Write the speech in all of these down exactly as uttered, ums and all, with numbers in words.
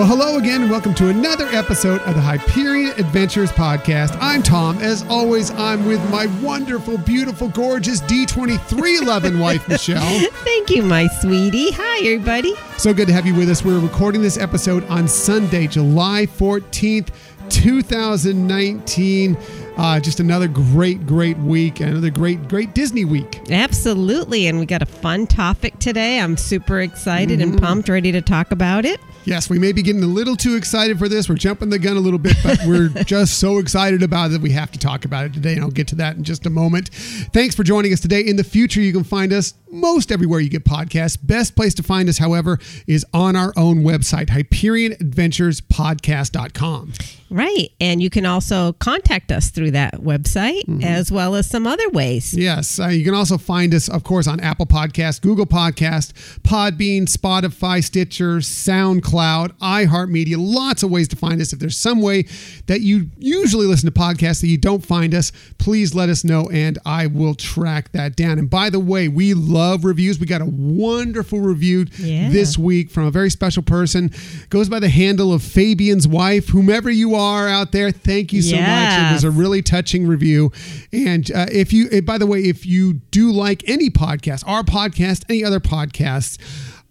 Well, hello again, and welcome to another episode of the Hyperion Adventures Podcast. I'm Tom. As always, I'm with my wonderful, beautiful, gorgeous D twenty-three loving wife, Michelle. Thank you, my sweetie. Hi, everybody. So good to have you with us. We're recording this episode on Sunday, July fourteenth, two thousand nineteen. Uh, just another great, great week. Another great, great Disney week. Absolutely. And we got a fun topic today. I'm super excited mm-hmm. and pumped, ready to talk about it. Yes, we may be getting a little too excited for this. We're jumping the gun a little bit, but we're just so excited about it that we have to talk about it today. And I'll get to that in just a moment. Thanks for joining us today. In the future, you can find us most everywhere you get podcasts. Best place to find us, however, is on our own website, Hyperion Adventures Podcast dot com. Right. And you can also contact us through that website mm-hmm. as well as some other ways. Yes. Uh, you can also find us, of course, on Apple Podcasts, Google Podcasts, Podbean, Spotify, Stitcher, SoundCloud, iHeartMedia. Lots of ways to find us. If there's some way that you usually listen to podcasts that you don't find us, please let us know and I will track that down. And by the way, we love reviews. We got a wonderful review yeah. this week from a very special person. Goes by the handle of Fabian's wife, whomever you are. Are out there. Thank you so yes. much. It was a really touching review. And uh, if you, and by the way, if you do like any podcast, our podcast, any other podcasts,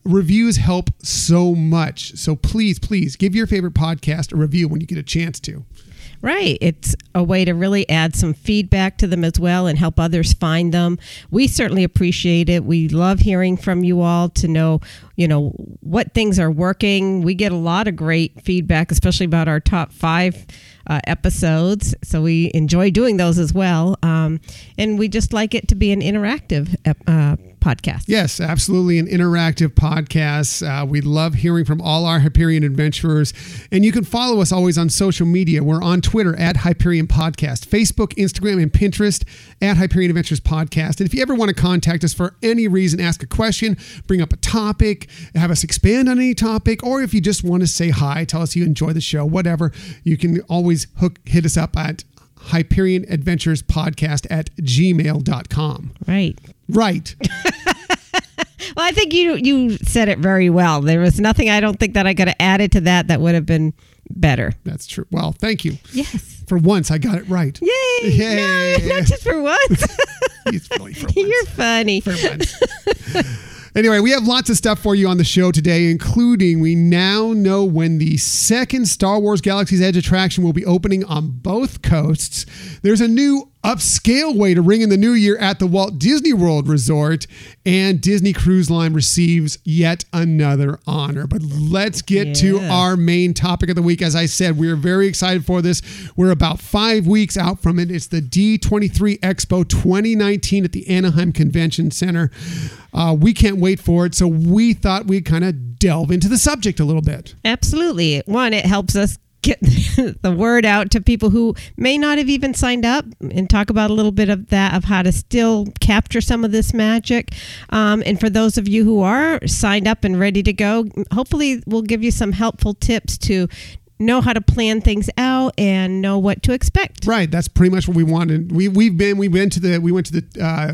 reviews help so much. So please, please give your favorite podcast a review when you get a chance to. Right. It's a way to really add some feedback to them as well and help others find them. We certainly appreciate it. We love hearing from you all to know, you know, what things are working. We get a lot of great feedback, especially about our top five uh, episodes. So we enjoy doing those as well. Um, and we just like it to be an interactive uh podcast. Yes, absolutely. An interactive podcast. Uh, we love hearing from all our Hyperion adventurers. And you can follow us always on social media. We're on Twitter at Hyperion Podcast, Facebook, Instagram, and Pinterest at Hyperion Adventures Podcast. And if you ever want to contact us for any reason, ask a question, bring up a topic, have us expand on any topic, or if you just want to say hi, tell us you enjoy the show, whatever, you can always hook hit us up at Hyperion Adventures Podcast at gmail dot com. Right. Right. Well, I think you you said it very well. There was nothing I don't think that I could have added to that that would have been better. That's true. Well, thank you. Yes. For once, I got it right. Yay. Yay. No, not just for once. He's funny for once. You're funny. For once. Anyway, we have lots of stuff for you on the show today, including we now know when the second Star Wars Galaxy's Edge attraction will be opening on both coasts. There's a new upscale way to ring in the new year at the Walt Disney World Resort, and Disney Cruise Line receives yet another honor. But let's get yeah. to our main topic of the week. As I said, we're very excited for this. We're about five weeks out from it. It's the D twenty-three Expo twenty nineteen at the Anaheim Convention Center. Uh, we can't wait for it, so we thought we'd kind of delve into the subject a little bit. Absolutely. One, it helps us get the word out to people who may not have even signed up and talk about a little bit of that, of how to still capture some of this magic. Um, and for those of you who are signed up and ready to go, hopefully we'll give you some helpful tips to know how to plan things out and know what to expect. Right. That's pretty much what we wanted. We, we've been, we went to the, we went to the, uh,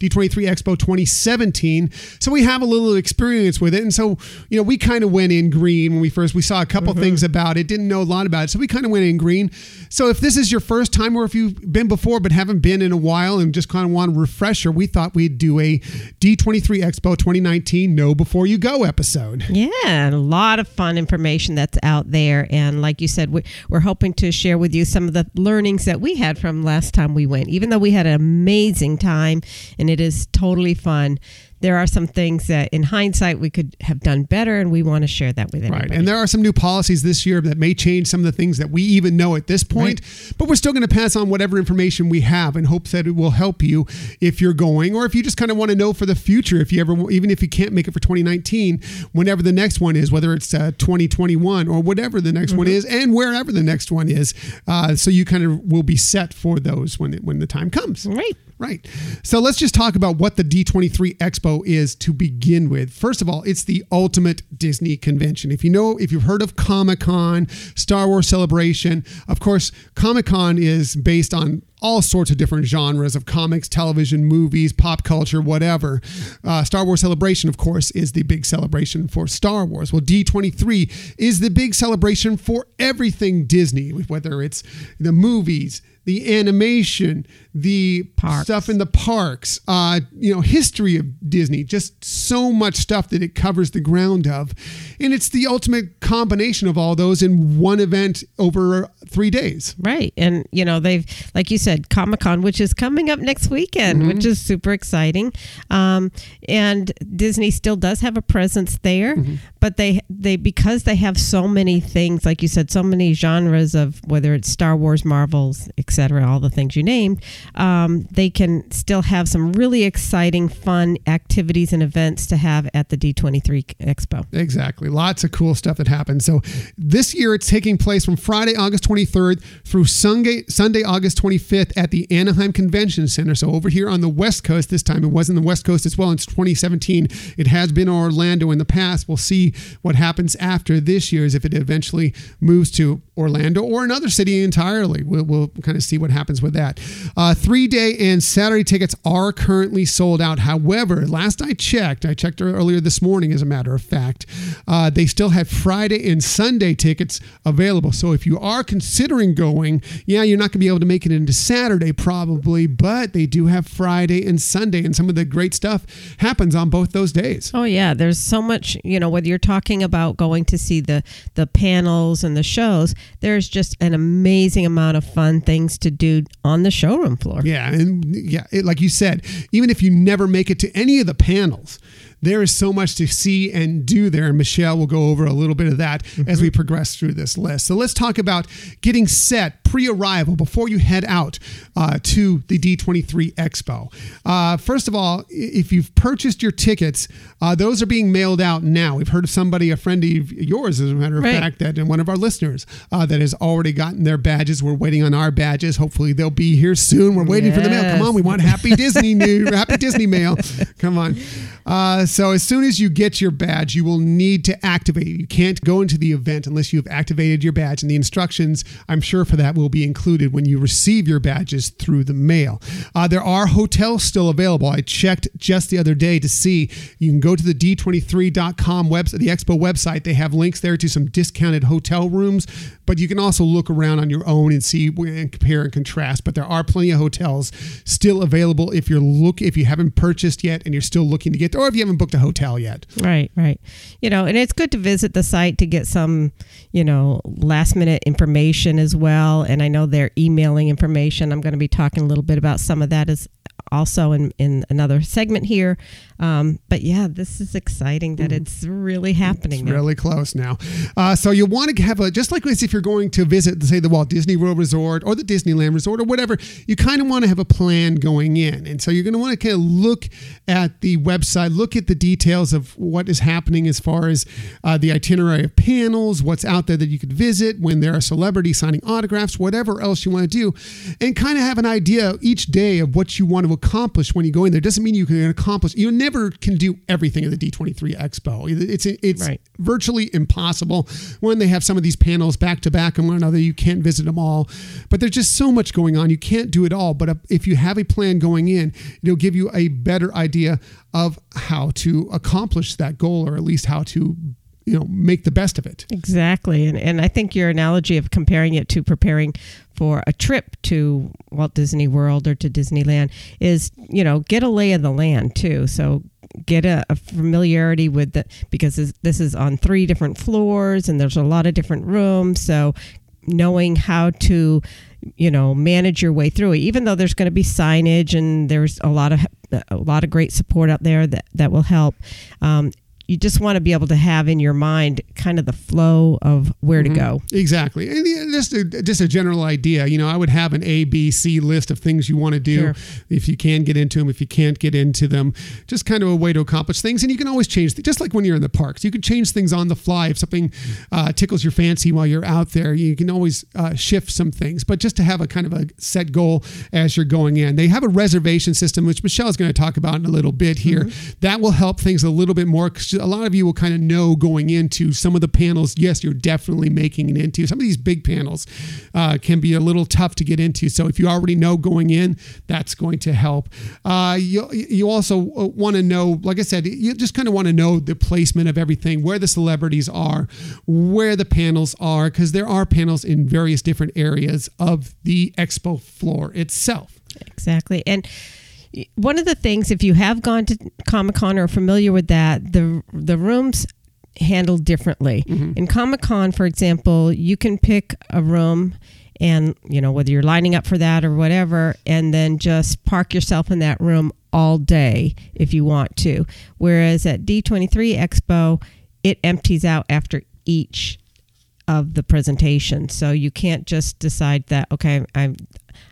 D twenty-three Expo twenty seventeen. So we have a little experience with it. And so, you know, we kind of went in green when we first, we saw a couple mm-hmm. things about it, didn't know a lot about it. So we kind of went in green. So if this is your first time or if you've been before but haven't been in a while and just kind of want a refresher, we thought we'd do a D twenty-three Expo twenty nineteen Know Before You Go episode. Yeah, and a lot of fun information that's out there. And like you said, we're hoping to share with you some of the learnings that we had from last time we went. Even though we had an amazing time, and it is totally fun. There are some things that in hindsight we could have done better, and we want to share that with everybody. Right. And there are some new policies this year that may change some of the things that we even know at this point, right. but we're still going to pass on whatever information we have in hopes that it will help you if you're going, or if you just kind of want to know for the future, if you ever, even if you can't make it for twenty nineteen, whenever the next one is, whether it's uh, twenty twenty-one or whatever the next mm-hmm. one is, and wherever the next one is. Uh, so you kind of will be set for those when, it, when the time comes. Right. Right. So let's just talk about what the D twenty-three Expo is to begin with. First of all, it's the ultimate Disney convention. If you know, if you've heard of Comic-Con, Star Wars Celebration, of course, Comic-Con is based on all sorts of different genres of comics, television, movies, pop culture, whatever. Uh, Star Wars Celebration, of course, is the big celebration for Star Wars. Well, D twenty-three is the big celebration for everything Disney, whether it's the movies, the animation, the parks. Stuff in the parks, uh, you know, history of Disney, just so much stuff that it covers the ground of. And it's the ultimate combination of all those in one event over three days. Right. And, you know, they've, like you said, Comic-Con, which is coming up next weekend, mm-hmm. which is super exciting. Um, and Disney still does have a presence there, mm-hmm. but they, they, because they have so many things, like you said, so many genres of whether it's Star Wars, Marvels, et cetera, cetera, all the things you named, um, they can still have some really exciting, fun activities and events to have at the D twenty-three Expo. Exactly. Lots of cool stuff that happens. So this year it's taking place from Friday, August twenty-third through Sunday, Sunday, August twenty-fifth at the Anaheim Convention Center. So over here on the West Coast this time, it was in the West Coast as well. It's twenty seventeen. It has been Orlando in the past. We'll see what happens after this year, is if it eventually moves to Orlando or another city entirely. We'll, we'll kind of see what happens with that. Uh, three-day and Saturday tickets are currently sold out. However, last I checked, I checked earlier this morning, as a matter of fact, uh, they still have Friday and Sunday tickets available. So if you are considering going, yeah, you're not going to be able to make it into Saturday probably, but they do have Friday and Sunday, and some of the great stuff happens on both those days. Oh, yeah. There's so much, you know, whether you're talking about going to see the, the panels and the shows, there's just an amazing amount of fun things to do on the showroom floor. Yeah. And yeah, it, like you said, even if you never make it to any of the panels, there is so much to see and do there. And Michelle will go over a little bit of that mm-hmm. as we progress through this list. So let's talk about getting set pre-arrival before you head out uh, to the D twenty-three Expo. Uh, first of all, if you've purchased your tickets, uh, those are being mailed out now. We've heard of somebody, a friend of yours, as a matter of right. fact, that, and one of our listeners uh, that has already gotten their badges. We're waiting on our badges. Hopefully they'll be here soon. We're waiting yes. for the mail. Come on, we want Happy Disney new, Happy Disney mail. Come on. Uh, So as soon as you get your badge, you will need to activate it. You can't go into the event unless you've activated your badge. And the instructions, I'm sure, for that will be included when you receive your badges through the mail. Uh, there are hotels still available. I checked just the other day to see. You can go to the D twenty-three dot com website, the Expo website. They have links there to some discounted hotel rooms, but you can also look around on your own and see and compare and contrast. But there are plenty of hotels still available if you're look if you haven't purchased yet and you're still looking to get there, or if you haven't booked a hotel yet. Right, right. You know, and it's good to visit the site to get some, you know, last minute information as well. And I know they're emailing information. I'm going to be talking a little bit about some of that as also in, in another segment here. Um, but yeah, this is exciting that it's really happening. It's now. Really close now. Uh, so you'll want to have a, just like if you're going to visit, say, the Walt Disney World Resort or the Disneyland Resort or whatever, you kind of want to have a plan going in. And so you're going to want to kind of look at the website, look at the details of what is happening as far as uh, the itinerary of panels, what's out there that you could visit, when there are celebrities signing autographs, whatever else you want to do, and kind of have an idea each day of what you want to accomplish when you go in there. Doesn't mean you can accomplish, you know, never can do everything at the D twenty-three Expo. It's it's right. virtually impossible. When they have some of these panels back to back and one another, you can't visit them all. But there's just so much going on. You can't do it all. But if you have a plan going in, it'll give you a better idea of how to accomplish that goal, or at least how to, you know, make the best of it. Exactly. And and I think your analogy of comparing it to preparing for a trip to Walt Disney World or to Disneyland is, you know, get a lay of the land too. So get a, a familiarity with the, because this, this is on three different floors and there's a lot of different rooms. So knowing how to, you know, manage your way through it, even though there's going to be signage and there's a lot of, a lot of great support out there that, that will help. Um, You just want to be able to have in your mind kind of the flow of where mm-hmm. to go. Exactly. And just a, just a general idea. You know, I would have an A, B, C list of things you want to do. Sure. If you can get into them, if you can't get into them, just kind of a way to accomplish things. And you can always change, just like when you're in the parks, you can change things on the fly. If something uh, tickles your fancy while you're out there, you can always uh, shift some things. But just to have a kind of a set goal as you're going in. They have a reservation system, which Michelle is going to talk about in a little bit here. Mm-hmm. That will help things a little bit more, because a lot of you will kind of know going into some of the panels, yes, you're definitely making it into. Some of these big panels uh, can be a little tough to get into. So if you already know going in, that's going to help. Uh, you, you also want to know, like I said, you just kind of want to know the placement of everything, where the celebrities are, where the panels are, because there are panels in various different areas of the expo floor itself. Exactly. And one of the things, if you have gone to Comic-Con or are familiar with that, the the rooms handle differently. Mm-hmm. In Comic-Con, for example, you can pick a room and, you know, whether you're lining up for that or whatever, and then just park yourself in that room all day if you want to. Whereas at D twenty-three Expo, it empties out after each of the presentation. So you can't just decide that, okay, I'm...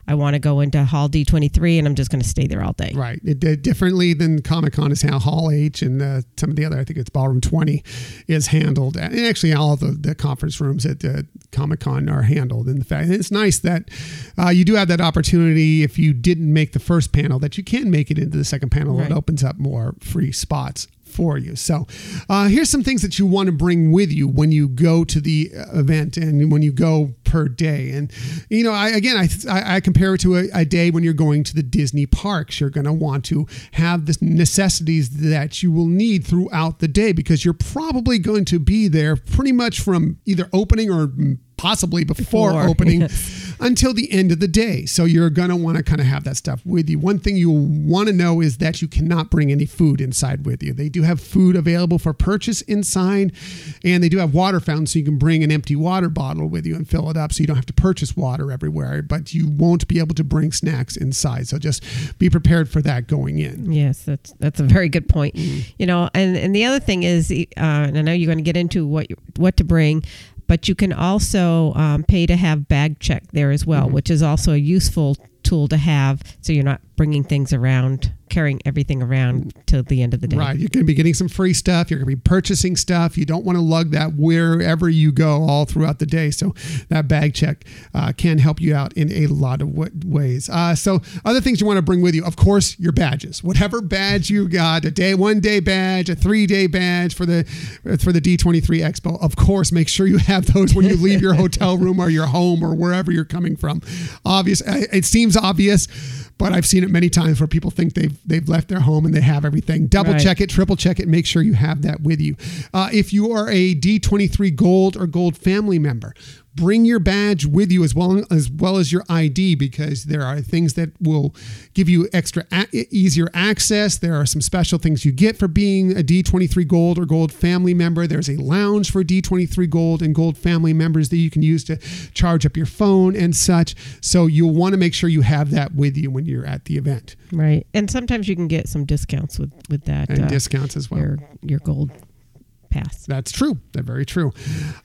I want to go into Hall D twenty-three and I'm just going to stay there all day. Right. It, it, differently than Comic-Con is how Hall H and uh, some of the other, I think it's Ballroom twenty is handled. And actually all the, the conference rooms at uh, Comic-Con are handled. In the fact, and it's nice that uh, you do have that opportunity if you didn't make the first panel that you can make it into the second panel. Right. It opens up more free spots for you. So uh, here's some things that you want to bring with you when you go to the event and when you go per day. And, you know, I, again, I, I, I compare it to a, a day when you're going to the Disney parks. You're going to want to have the necessities that you will need throughout the day because you're probably going to be there pretty much from either opening or possibly before, before opening yes. until the end of the day. So you're going to want to kind of have that stuff with you. One thing you want to know is that you cannot bring any food inside with you. They do have food available for purchase inside, and they do have water fountains, so you can bring an empty water bottle with you and fill it up so you don't have to purchase water everywhere, but you won't be able to bring snacks inside. So just be prepared for that going in. Yes, that's that's a very good point. Mm. You know, and, and the other thing is, uh, and I know you're going to get into what what to bring, but you can also um, pay to have bag check there as well, mm-hmm. which is also a useful tool to have so you're not bringing things around, carrying everything around till the end of the day. Right. You're going to be getting some free stuff. You're going to be purchasing stuff. You don't want to lug that wherever you go all throughout the day. So that bag check uh, can help you out in a lot of ways. Uh, so other things you want to bring with you, of course, your badges. Whatever badge you got, a day, one day badge, a three day badge for the for the D twenty-three Expo. Of course, make sure you have those when you leave your hotel room or your home or wherever you're coming from. Obvious. It seems obvious, but I've seen it many times where people think they've they've left their home and they have everything. Double right. check it, triple check it. Make sure you have that with you. Uh, if you are a D twenty-three Gold or Gold family member, bring your badge with you as well as well as your I D, because there are things that will give you extra a- easier access. There are some special things you get for being a D twenty-three Gold or Gold family member. There's a lounge for D twenty-three Gold and Gold family members that you can use to charge up your phone and such. So you'll want to make sure you have that with you when you're at the event. Right. And sometimes you can get some discounts with, with that. And uh, discounts as well. Your, your Gold pass. That's true. That's very true.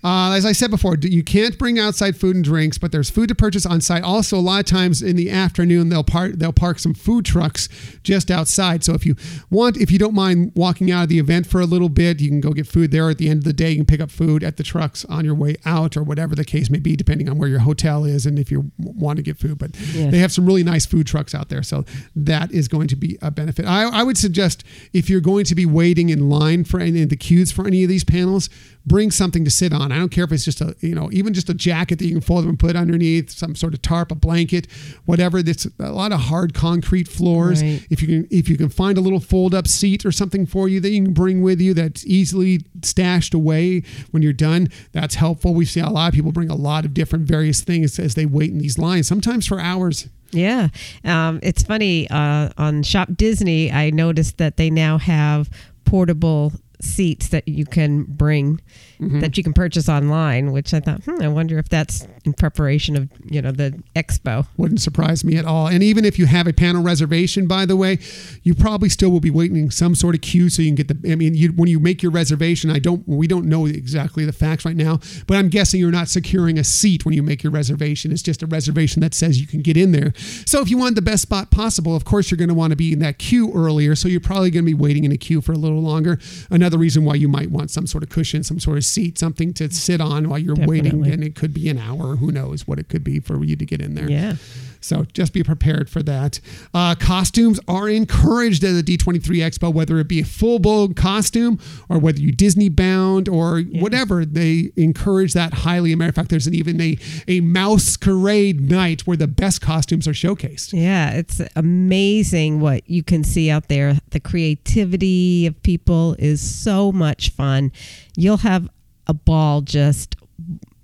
Uh, as I said before, you can't bring outside food and drinks, but there's food to purchase on site. Also, a lot of times in the afternoon, they'll park they'll park some food trucks just outside. So if you want, if you don't mind walking out of the event for a little bit, you can go get food there. At the end of the day, you can pick up food at the trucks on your way out, or whatever the case may be, depending on where your hotel is and if you want to get food. But yes, they have some really nice food trucks out there, so that is going to be a benefit. I, I would suggest if you're going to be waiting in line for any of the queues for any of these panels, bring something to sit on. I don't care if it's just a, you know, even just a jacket that you can fold up and put underneath, some sort of tarp, a blanket, whatever. That's a lot of hard concrete floors. Right. If you can, if you can find a little fold up seat or something for you that you can bring with you that's easily stashed away when you're done, that's helpful. We see a lot of people bring a lot of different various things as they wait in these lines, sometimes for hours. Yeah. Um, it's funny, uh, on Shop Disney, I noticed that they now have portable seats that you can bring, mm-hmm. that you can purchase online, which I thought, hmm, I wonder if that's in preparation of, you know, the expo. Wouldn't surprise me at all. And even if you have a panel reservation, by the way, you probably still will be waiting some sort of queue so you can get the, I mean, you, when you make your reservation, I don't, we don't know exactly the facts right now, but I'm guessing you're not securing a seat when you make your reservation. It's just a reservation that says you can get in there. So if you want the best spot possible, of course, you're going to want to be in that queue earlier. So you're probably going to be waiting in a queue for a little longer. Another The reason why you might want some sort of cushion, some sort of seat, something to sit on while you're Definitely. waiting, and it could be an hour. Who knows what it could be for you to get in there. Yeah. So just be prepared for that. Uh, costumes are encouraged at the D twenty-three Expo, whether it be a full-blown costume or whether you Disney-bound or yeah. whatever. They encourage that highly. As a matter of fact, there's an, even a, a mouse-carade night where the best costumes are showcased. Yeah, it's amazing what you can see out there. The creativity of people is so much fun. You'll have a ball just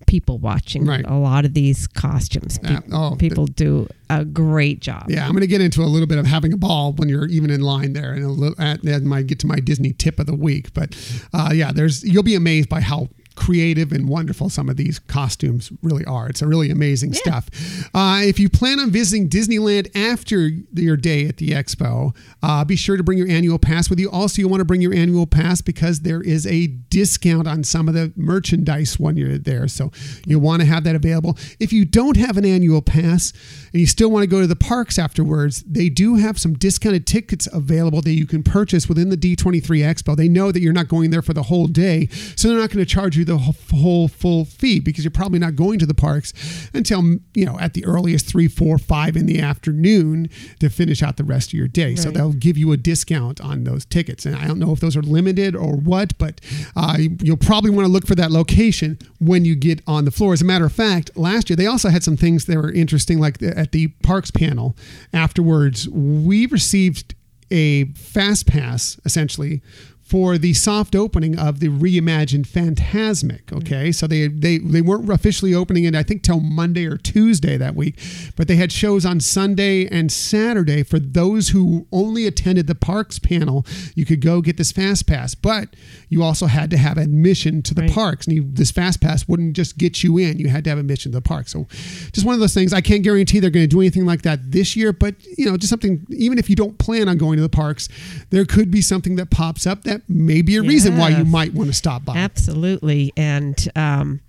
people watching right. a lot of these costumes. Pe- uh, oh, people do a great job. Yeah, I'm going to get into a little bit of having a ball when you're even in line there, and a little, at, at my get to my Disney tip of the week. But uh, yeah, there's you'll be amazed by how creative and wonderful some of these costumes really are. It's a really amazing yeah. stuff. Uh, if you plan on visiting Disneyland after your day at the expo, uh, be sure to bring your annual pass with you. Also, you want to bring your annual pass because there is a discount on some of the merchandise when you're there. So you want to have that available. If you don't have an annual pass and you still want to go to the parks afterwards, they do have some discounted tickets available that you can purchase within the D twenty-three Expo. They know that you're not going there for the whole day, so they're not going to charge you the whole full fee because you're probably not going to the parks until, you know, at the earliest three, four, five in the afternoon to finish out the rest of your day. Right. So they'll give you a discount on those tickets. And I don't know if those are limited or what, but uh, you'll probably want to look for that location when you get on the floor. As a matter of fact, last year, they also had some things that were interesting, like at the parks panel afterwards, we received a fast pass essentially for the soft opening of the reimagined Fantasmic, okay? So they, they they weren't officially opening it, I think, till Monday or Tuesday that week, but they had shows on Sunday and Saturday for those who only attended the parks panel. You could go get this fast pass, but you also had to have admission to the right. parks, and you, this fast pass wouldn't just get you in. You had to have admission to the park. So just one of those things. I can't guarantee they're going to do anything like that this year, but you know, just something, even if you don't plan on going to the parks, there could be something that pops up that maybe a yeah. reason why you might want to stop by. Absolutely. And, um,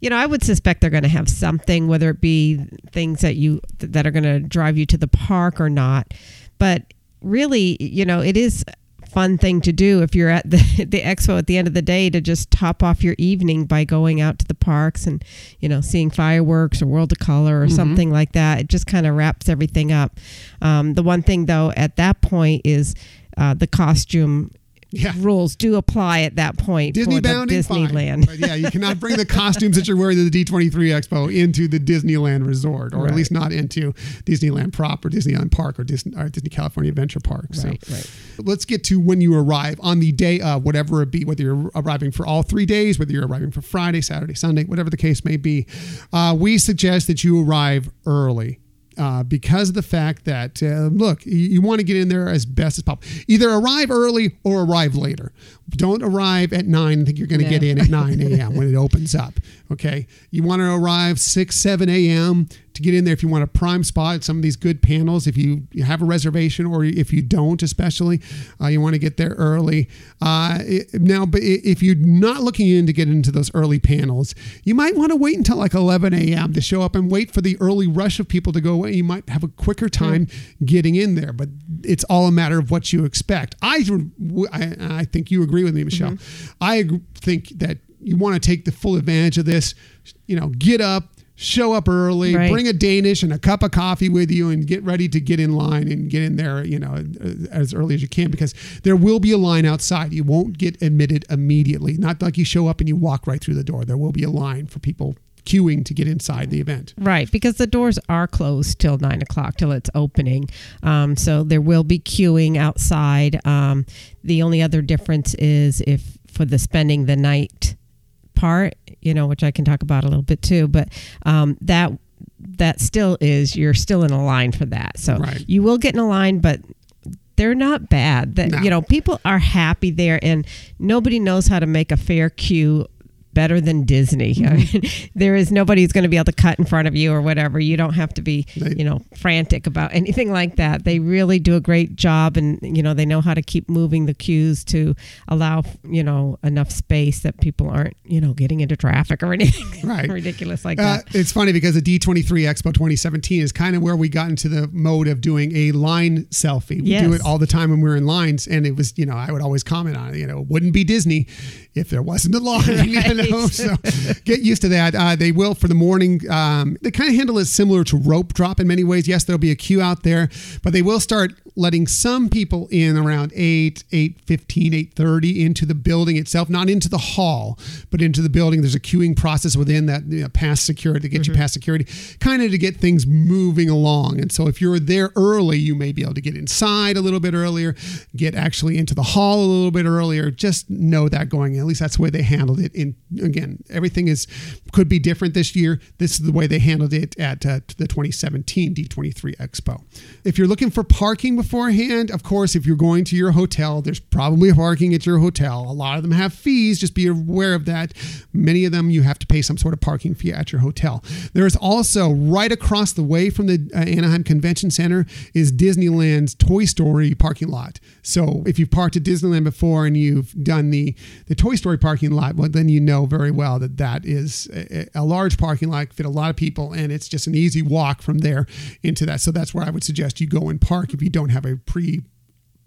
you know, I would suspect they're going to have something, whether it be things that you that are going to drive you to the park or not. But really, you know, it is a fun thing to do if you're at the, the expo at the end of the day to just top off your evening by going out to the parks and, you know, seeing fireworks or World of Color or mm-hmm. something like that. It just kind of wraps everything up. Um, the one thing, though, at that point is uh, the costume Yeah. rules do apply at that point Disney for bound the Disneyland. But yeah, you cannot bring the costumes that you're wearing to the D twenty-three Expo into the Disneyland Resort, or right. at least not into Disneyland proper, Disneyland Park, or Disney, or Disney California Adventure Park. Right, so right. let's get to when you arrive on the day of, whatever it be, whether you're arriving for all three days, whether you're arriving for Friday, Saturday, Sunday, whatever the case may be. Uh, we suggest that you arrive early. Uh, because of the fact that, uh, look, you, you want to get in there as best as possible. Either arrive early or arrive later. Don't arrive at nine and think you're going to no. get in at nine a.m. when it opens up. Okay? You want to arrive six, seven a.m. to get in there if you want a prime spot at some of these good panels. If you, you have a reservation, or if you don't especially, uh, you want to get there early. Uh, it, now, but if you're not looking in to get into those early panels, you might want to wait until like eleven a.m. to show up and wait for the early rush of people to go away. You might have a quicker time getting in there, but it's all a matter of what you expect. I, I, I think you agree with me, Michelle. Mm-hmm. I think that you want to take the full advantage of this. You know, get up, show up early, right. bring a Danish and a cup of coffee with you, and get ready to get in line and get in there, you know, as early as you can, because there will be a line outside. You won't get admitted immediately. Not like you show up and you walk right through the door. There will be a line for people queuing to get inside the event. Right, because the doors are closed till nine o'clock, till it's opening. Um, so there will be queuing outside. Um, the only other difference is if for the spending the night part, you know, which I can talk about a little bit too, but um, that that still is, you're still in a line for that. So right. you will get in a line, but they're not bad. That no. You know, people are happy there, and nobody knows how to make a fair queue better than Disney. I mean, there is nobody who's going to be able to cut in front of you or whatever. You don't have to be, you know, frantic about anything like that. They really do a great job, and, you know, they know how to keep moving the queues to allow, you know, enough space that people aren't, you know, getting into traffic or anything right. ridiculous like uh, that. It's funny because the D twenty-three Expo twenty seventeen is kind of where we got into the mode of doing a line selfie. We yes. do it all the time when we're in lines, and it was, you know, I would always comment on it, you know, it wouldn't be Disney if there wasn't a line. Right. So, so get used to that. Uh, they will for the morning. Um, they kind of handle it similar to rope drop in many ways. Yes, there'll be a queue out there, but they will start letting some people in around eight, eight fifteen, eight thirty into the building itself, not into the hall, but into the building. There's a queuing process within that, you know, past security to get mm-hmm. you past security, kind of to get things moving along. And so if you're there early, you may be able to get inside a little bit earlier, get actually into the hall a little bit earlier. Just know that going in. At least that's the way they handled it. And again, everything is could be different this year. This is the way they handled it at uh, the twenty seventeen D twenty-three Expo. If you're looking for parking beforehand, of course, if you're going to your hotel, there's probably parking at your hotel. A lot of them have fees. Just be aware of that. Many of them, you have to pay some sort of parking fee at your hotel. There is also right across the way from the uh, Anaheim Convention Center is Disneyland's Toy Story parking lot. So if you've parked at Disneyland before and you've done the, the Toy Story parking lot, well, then you know very well that that is a, a large parking lot, fit a lot of people, and it's just an easy walk from there into that. So that's where I would suggest you go and park if you don't have a pre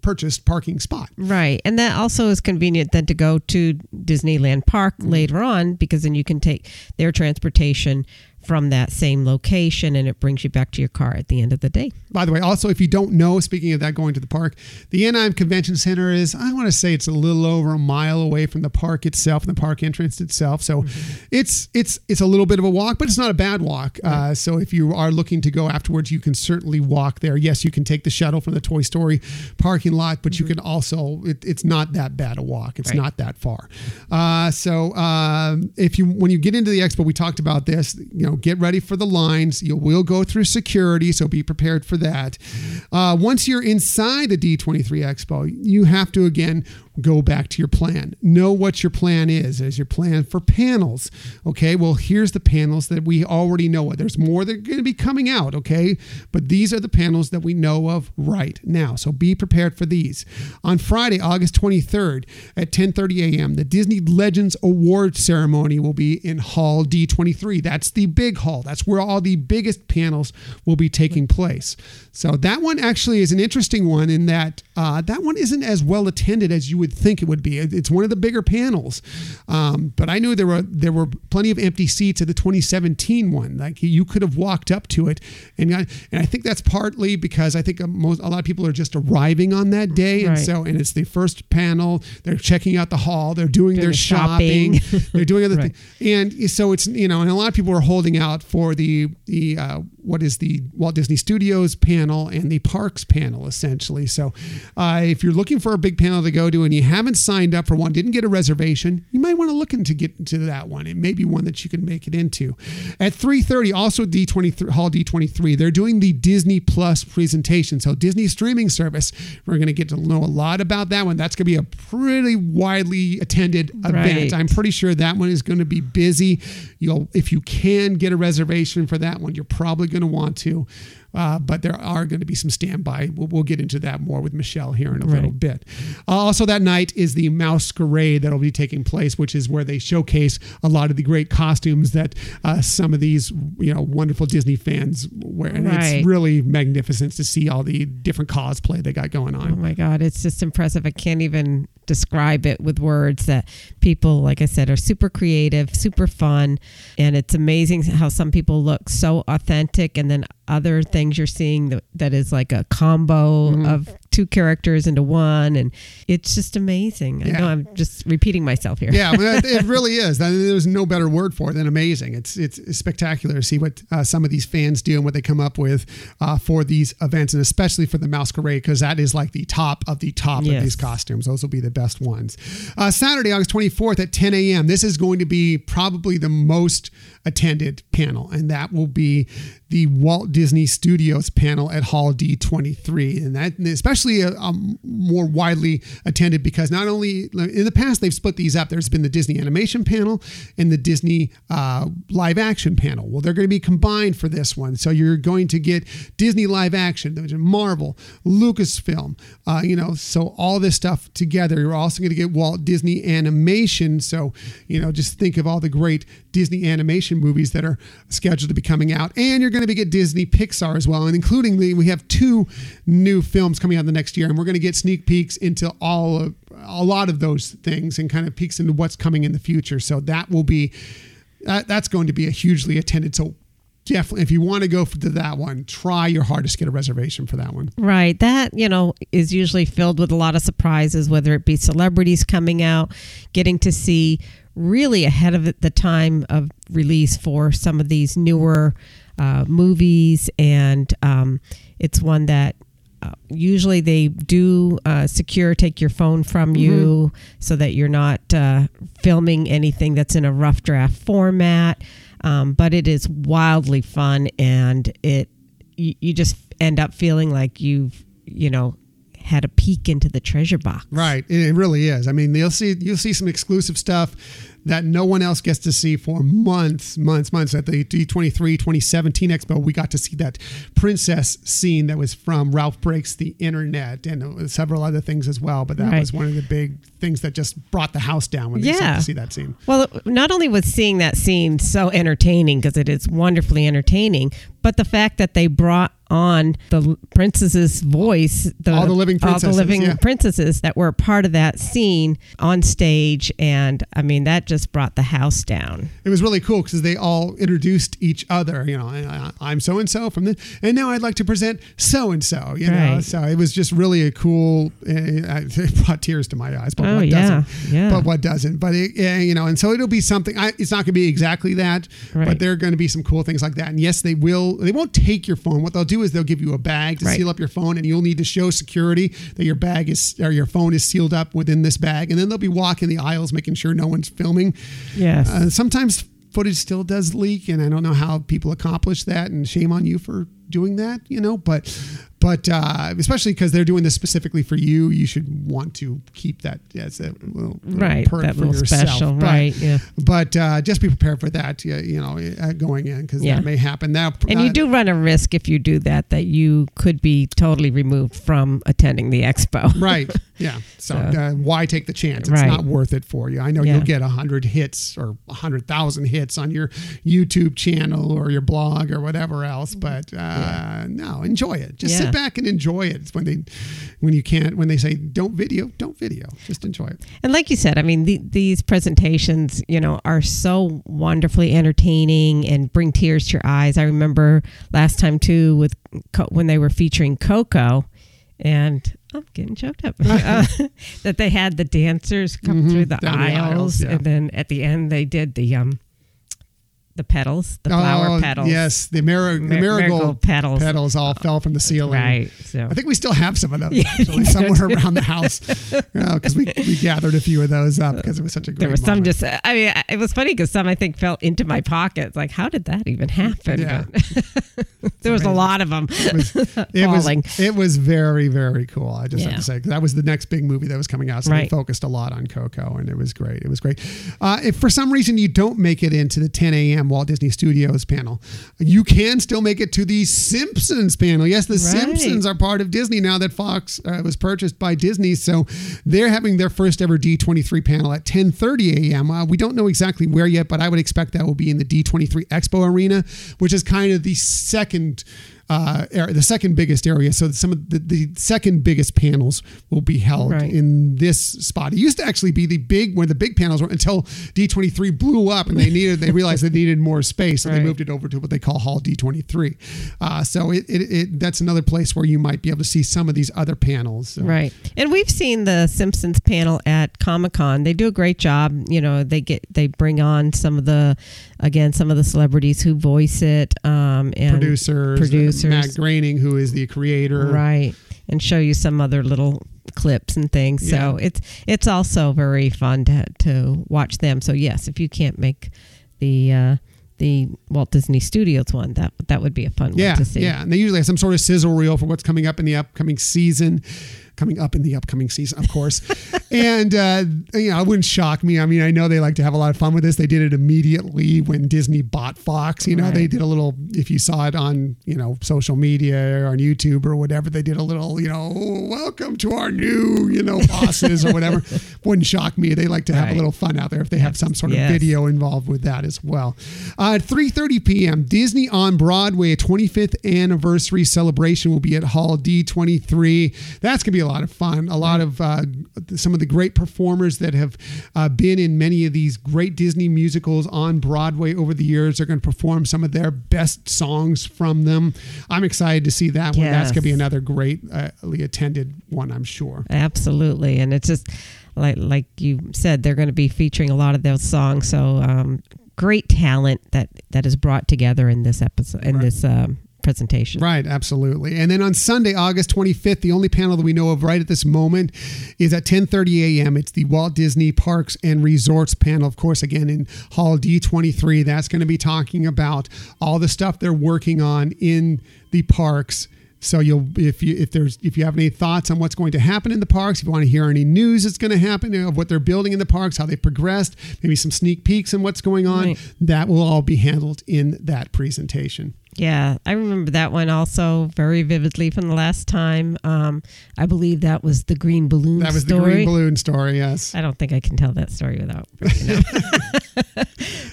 purchased parking spot. Right. And that also is convenient then to go to Disneyland Park mm-hmm. later on, because then you can take their transportation from that same location and it brings you back to your car at the end of the day. By the way, also, if you don't know, speaking of that, going to the park, the Anaheim Convention Center is, I want to say it's a little over a mile away from the park itself and the park entrance itself. So mm-hmm. it's it's it's a little bit of a walk, but it's not a bad walk. Right. Uh, so if you are looking to go afterwards, you can certainly walk there. Yes, you can take the shuttle from the Toy Story parking lot, but mm-hmm. you can also, it, it's not that bad a walk. It's right. not that far. Uh, so uh, if you when you get into the expo, we talked about this, you know, get ready for the lines. You will go through security, so be prepared for that. Uh, once you're inside the D twenty-three Expo, you have to, again, go back to your plan. Know what your plan is. There's your plan for panels. Okay, well, here's the panels that we already know of. There's more that are going to be coming out, okay? But these are the panels that we know of right now, so be prepared for these. On Friday, August twenty-third at ten thirty a.m., the Disney Legends Award Ceremony will be in Hall D twenty-three. That's the big hall. That's where all the biggest panels will be taking place. So that one actually is an interesting one in that uh, that one isn't as well attended as you would think it would be. It's one of the bigger panels. Um, but I knew there were there were plenty of empty seats at the twenty seventeen one. Like, you could have walked up to it. And I, and I think that's partly because I think a, most, a lot of people are just arriving on that day. Right. And so, and it's the first panel. They're checking out the hall. They're doing, doing their shopping. shopping. They're doing other right. things. And so it's, you know, and a lot of people are holding out for the, the uh, what is the Walt Disney Studios panel and the Parks panel, essentially. So uh, if you're looking for a big panel to go to and you haven't signed up for one, didn't get a reservation, you might want to look into get into that one. It may be one that you can make it into. At three thirty, also D twenty-three, Hall D twenty-three, they're doing the Disney Plus presentation. So Disney streaming service, we're going to get to know a lot about that one. That's going to be a pretty widely attended event. Right. I'm pretty sure that one is going to be busy. You'll, if you can get a reservation for that one, you're probably going to want to. Uh, but there are going to be some standby. We'll, we'll get into that more with Michelle here in a right. little bit. Uh, also, that night is the Mouseparade that will be taking place, which is where they showcase a lot of the great costumes that uh, some of these, you know, wonderful Disney fans wear. And right. it's really magnificent to see all the different cosplay they got going on. Oh, my God. It's just impressive. I can't even describe it with words. That people, like I said, are super creative, super fun. And it's amazing how some people look so authentic, and then other things you're seeing that, that is like a combo mm-hmm. of two characters into one, and it's just amazing. Yeah. I know I'm just repeating myself here. Yeah, it really is. There's no better word for it than amazing. It's it's spectacular to see what uh, some of these fans do and what they come up with uh, for these events, and especially for the Mouseparade, because that is like the top of the top yes. of these costumes. Those will be the best ones. Uh, Saturday, August twenty-fourth at ten a.m., this is going to be probably the most attended panel, and that will be the Walt Disney Studios panel at Hall D twenty-three, and that especially A, a more widely attended, because not only in the past they've split these up. There's been the Disney animation panel and the Disney uh, live action panel. Well, they're going to be combined for this one. So you're going to get Disney live action, Marvel, Lucasfilm, uh, you know, so all this stuff together. You're also going to get Walt Disney animation. So, you know, just think of all the great Disney animation movies that are scheduled to be coming out, and you're going going to be get Disney Pixar as well. And including the, we have two new films coming out in the next year, and we're going to get sneak peeks into all of, a lot of those things, and kind of peeks into what's coming in the future. So that will be, uh, that's going to be a hugely attended. So definitely, if you want to go for that one, try your hardest to get a reservation for that one. Right. That, you know, is usually filled with a lot of surprises, whether it be celebrities coming out, getting to see really ahead of the time of release for some of these newer uh, movies. And um, it's one that uh, usually they do uh, secure, take your phone from mm-hmm. you so that you're not uh, filming anything that's in a rough draft format. Um, but it is wildly fun, and it you, you just end up feeling like you've, you know, had a peek into the treasure box. Right. It really is. I mean, you'll see you'll see some exclusive stuff that no one else gets to see for months, months, months. At the D twenty-three twenty seventeen Expo, we got to see that princess scene that was from Ralph Breaks the Internet, and several other things as well. But that right. was one of the big things that just brought the house down when yeah. they got to see that scene. Well, not only was seeing that scene so entertaining, because it is wonderfully entertaining, but the fact that they brought on the princess's voice, the, all the living princesses, all the living yeah. princesses that were a part of that scene on stage. And I mean, that just brought the house down. It was really cool because they all introduced each other, you know, I, I'm so-and-so from the, and now I'd like to present so-and-so, you right. know, so it was just really a cool, it brought tears to my eyes, but oh, what yeah. doesn't, yeah. but what doesn't, but it, you know, and so it'll be something, I, it's not going to be exactly that, right. but there are going to be some cool things like that. And yes, they will, they won't take your phone. What they'll do is they'll give you a bag to right. seal up your phone, and you'll need to show security that your bag is or your phone is sealed up within this bag, and then they'll be walking the aisles making sure no one's filming. Yes. Uh, sometimes footage still does leak, and I don't know how people accomplish that, and shame on you for doing that, you know, but but uh, especially because they're doing this specifically for you, you should want to keep that as a little, little right, perk that for little yourself. Special, but, right, yeah. But uh, just be prepared for that, you know, going in, because yeah. that may happen. Now, and uh, you do run a risk if you do that, that you could be totally removed from attending the expo. Right, yeah. So, so uh, why take the chance? It's right. not worth it for you. I know yeah. you'll get one hundred hits or one hundred thousand hits on your YouTube channel or your blog or whatever else, but... Uh, Uh, no, enjoy it. Just yeah. sit back and enjoy it. It's when they, when you can't, when they say don't video, don't video. Just enjoy it. And like you said, I mean, the, these presentations, you know, are so wonderfully entertaining and bring tears to your eyes. I remember last time too with Co- when they were featuring Coco, and I'm getting choked up uh, that they had the dancers come mm-hmm, through the aisles, the aisles yeah. and then at the end they did the um. The petals, the flower oh, petals. Yes, the, mar- the marigold, marigold petals, petals all oh, fell from the ceiling. Right. So. I think we still have some of those yeah, actually somewhere around the house because you know, we, we gathered a few of those up because it was such a great There were some moment. Just, I mean, it was funny because some I think fell into my pockets. Like, how did that even happen? Yeah. There was amazing. A lot of them it was, it falling. Was, it was very, very cool. I just yeah. have to say, cause that was the next big movie that was coming out. So right. we focused a lot on Coco, and it was great. It was great. Uh, if for some reason you don't make it into the ten a.m. Walt Disney Studios panel, you can still make it to the Simpsons panel. Yes, the right. Simpsons are part of Disney now that Fox uh, was purchased by Disney, so they're having their first ever D twenty-three panel at ten thirty a.m. Uh, we don't know exactly where yet, but I would expect that will be in the D twenty-three Expo Arena, which is kind of the second Uh, the second biggest area. So some of the, the second biggest panels will be held right. in this spot. It used to actually be the big, one of the big panels were, until D twenty-three blew up and they needed, they realized they needed more space. So right. they moved it over to what they call Hall D twenty-three. Uh, so it, it, it, that's another place where you might be able to see some of these other panels. So. Right. And we've seen the Simpsons panel at Comic-Con. They do a great job. You know, they get, they bring on some of the, again, some of the celebrities who voice it. Um, and producers. Producers. Matt Groening, who is the creator. Right. And show you some other little clips and things. Yeah. So it's it's also very fun to to watch them. So yes, if you can't make the uh, the Walt Disney Studios one, that that would be a fun yeah, one to see. Yeah, and they usually have some sort of sizzle reel for what's coming up in the upcoming season. coming up in the upcoming season, of course. And, uh, you know, it wouldn't shock me. I mean, I know they like to have a lot of fun with this. They did it immediately when Disney bought Fox. You know, right. They did a little, if you saw it on, you know, social media or on YouTube or whatever, they did a little, you know, welcome to our new, you know, bosses or whatever. Wouldn't shock me. They like to have right. a little fun out there if they have some sort of yes. video involved with that as well. Uh, at three thirty p.m., Disney on Broadway, twenty-fifth anniversary celebration will be at Hall D twenty-three. That's going to be a lot of fun. A lot of uh, some of the great performers that have uh, been in many of these great Disney musicals on Broadway over the years are going to perform some of their best songs from them. I'm excited to see that one. Yes. That's going to be another greatly uh, attended one, I'm sure. Absolutely. And it's just like like you said, they're going to be featuring a lot of those songs. So um, great talent that, that is brought together in this episode, in right. this um presentation. Right, absolutely. And then on Sunday, August twenty-fifth, the only panel that we know of right at this moment is at ten thirty a.m. It's the Walt Disney Parks and Resorts panel, of course, again in Hall D twenty-three. That's going to be talking about all the stuff they're working on in the parks. So you'll if you if there's if you have any thoughts on what's going to happen in the parks, if you want to hear any news that's going to happen of what they're building in the parks, how they progressed, maybe some sneak peeks and what's going on, right. that will all be handled in that presentation. Yeah, I remember that one also very vividly from the last time. Um, I believe that was the green balloon story. That was story. the green balloon story, yes. I don't think I can tell that story without breaking up.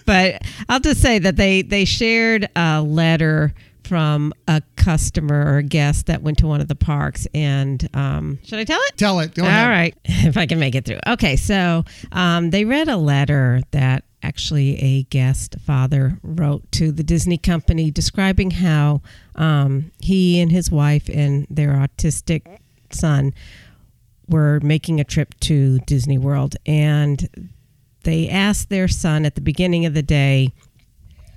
But I'll just say that they, they shared a letter from a customer or guest that went to one of the parks. And um, should I tell it? Tell it. Go ahead. All right. If I can make it through. Okay. So um, they read a letter that actually a guest father wrote to the Disney company describing how um, he and his wife and their autistic son were making a trip to Disney World. And they asked their son at the beginning of the day,